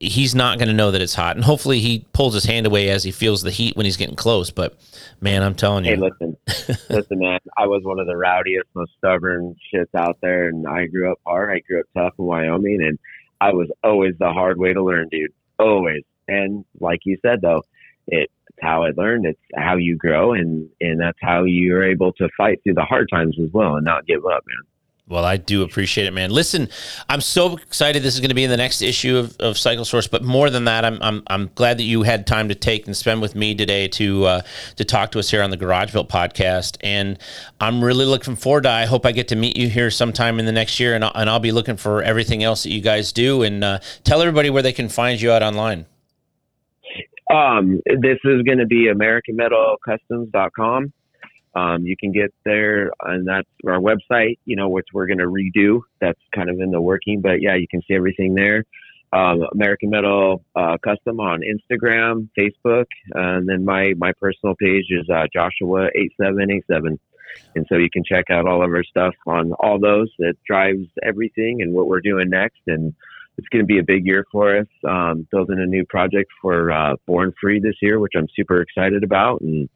he's not going to know that it's hot. And hopefully he pulls his hand away as he feels the heat when he's getting close. But man, I'm telling you. Hey, listen, listen, man, I was one of the rowdiest, most stubborn shits out there. And I grew up hard. I grew up tough in Wyoming, and I was always the hard way to learn, dude. Always. And like you said, though, it's how I learned. It's how you grow. And, and that's how you're able to fight through the hard times as well and not give up, man. Well, I do appreciate it, man. Listen, I'm so excited. This is going to be in the next issue of, of Cycle Source, but more than that, I'm I'm I'm glad that you had time to take and spend with me today to uh, to talk to us here on the Garage Built Podcast. And I'm really looking forward to. I hope I get to meet you here sometime in the next year, and I'll, and I'll be looking for everything else that you guys do. And uh, tell everybody where they can find you out online. Um, this is going to be American Metal Customs dot com. Um, you can get there, and that's our website, you know, which we're going to redo. That's kind of in the working, but yeah, you can see everything there. Um, American Metal uh, Custom on Instagram, Facebook, uh, and then my, my personal page is uh, Joshua eight seven eight seven. And so you can check out all of our stuff on all those. That drives everything and what we're doing next. And it's going to be a big year for us, um, building a new project for uh, Born Free this year, which I'm super excited about. And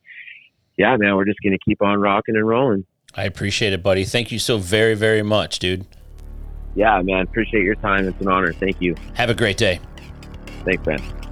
yeah, man, we're just going to keep on rocking and rolling. I appreciate it, buddy. Thank you so very, very much, dude. Yeah, man, appreciate your time. It's an honor. Thank you. Have a great day. Thanks, man.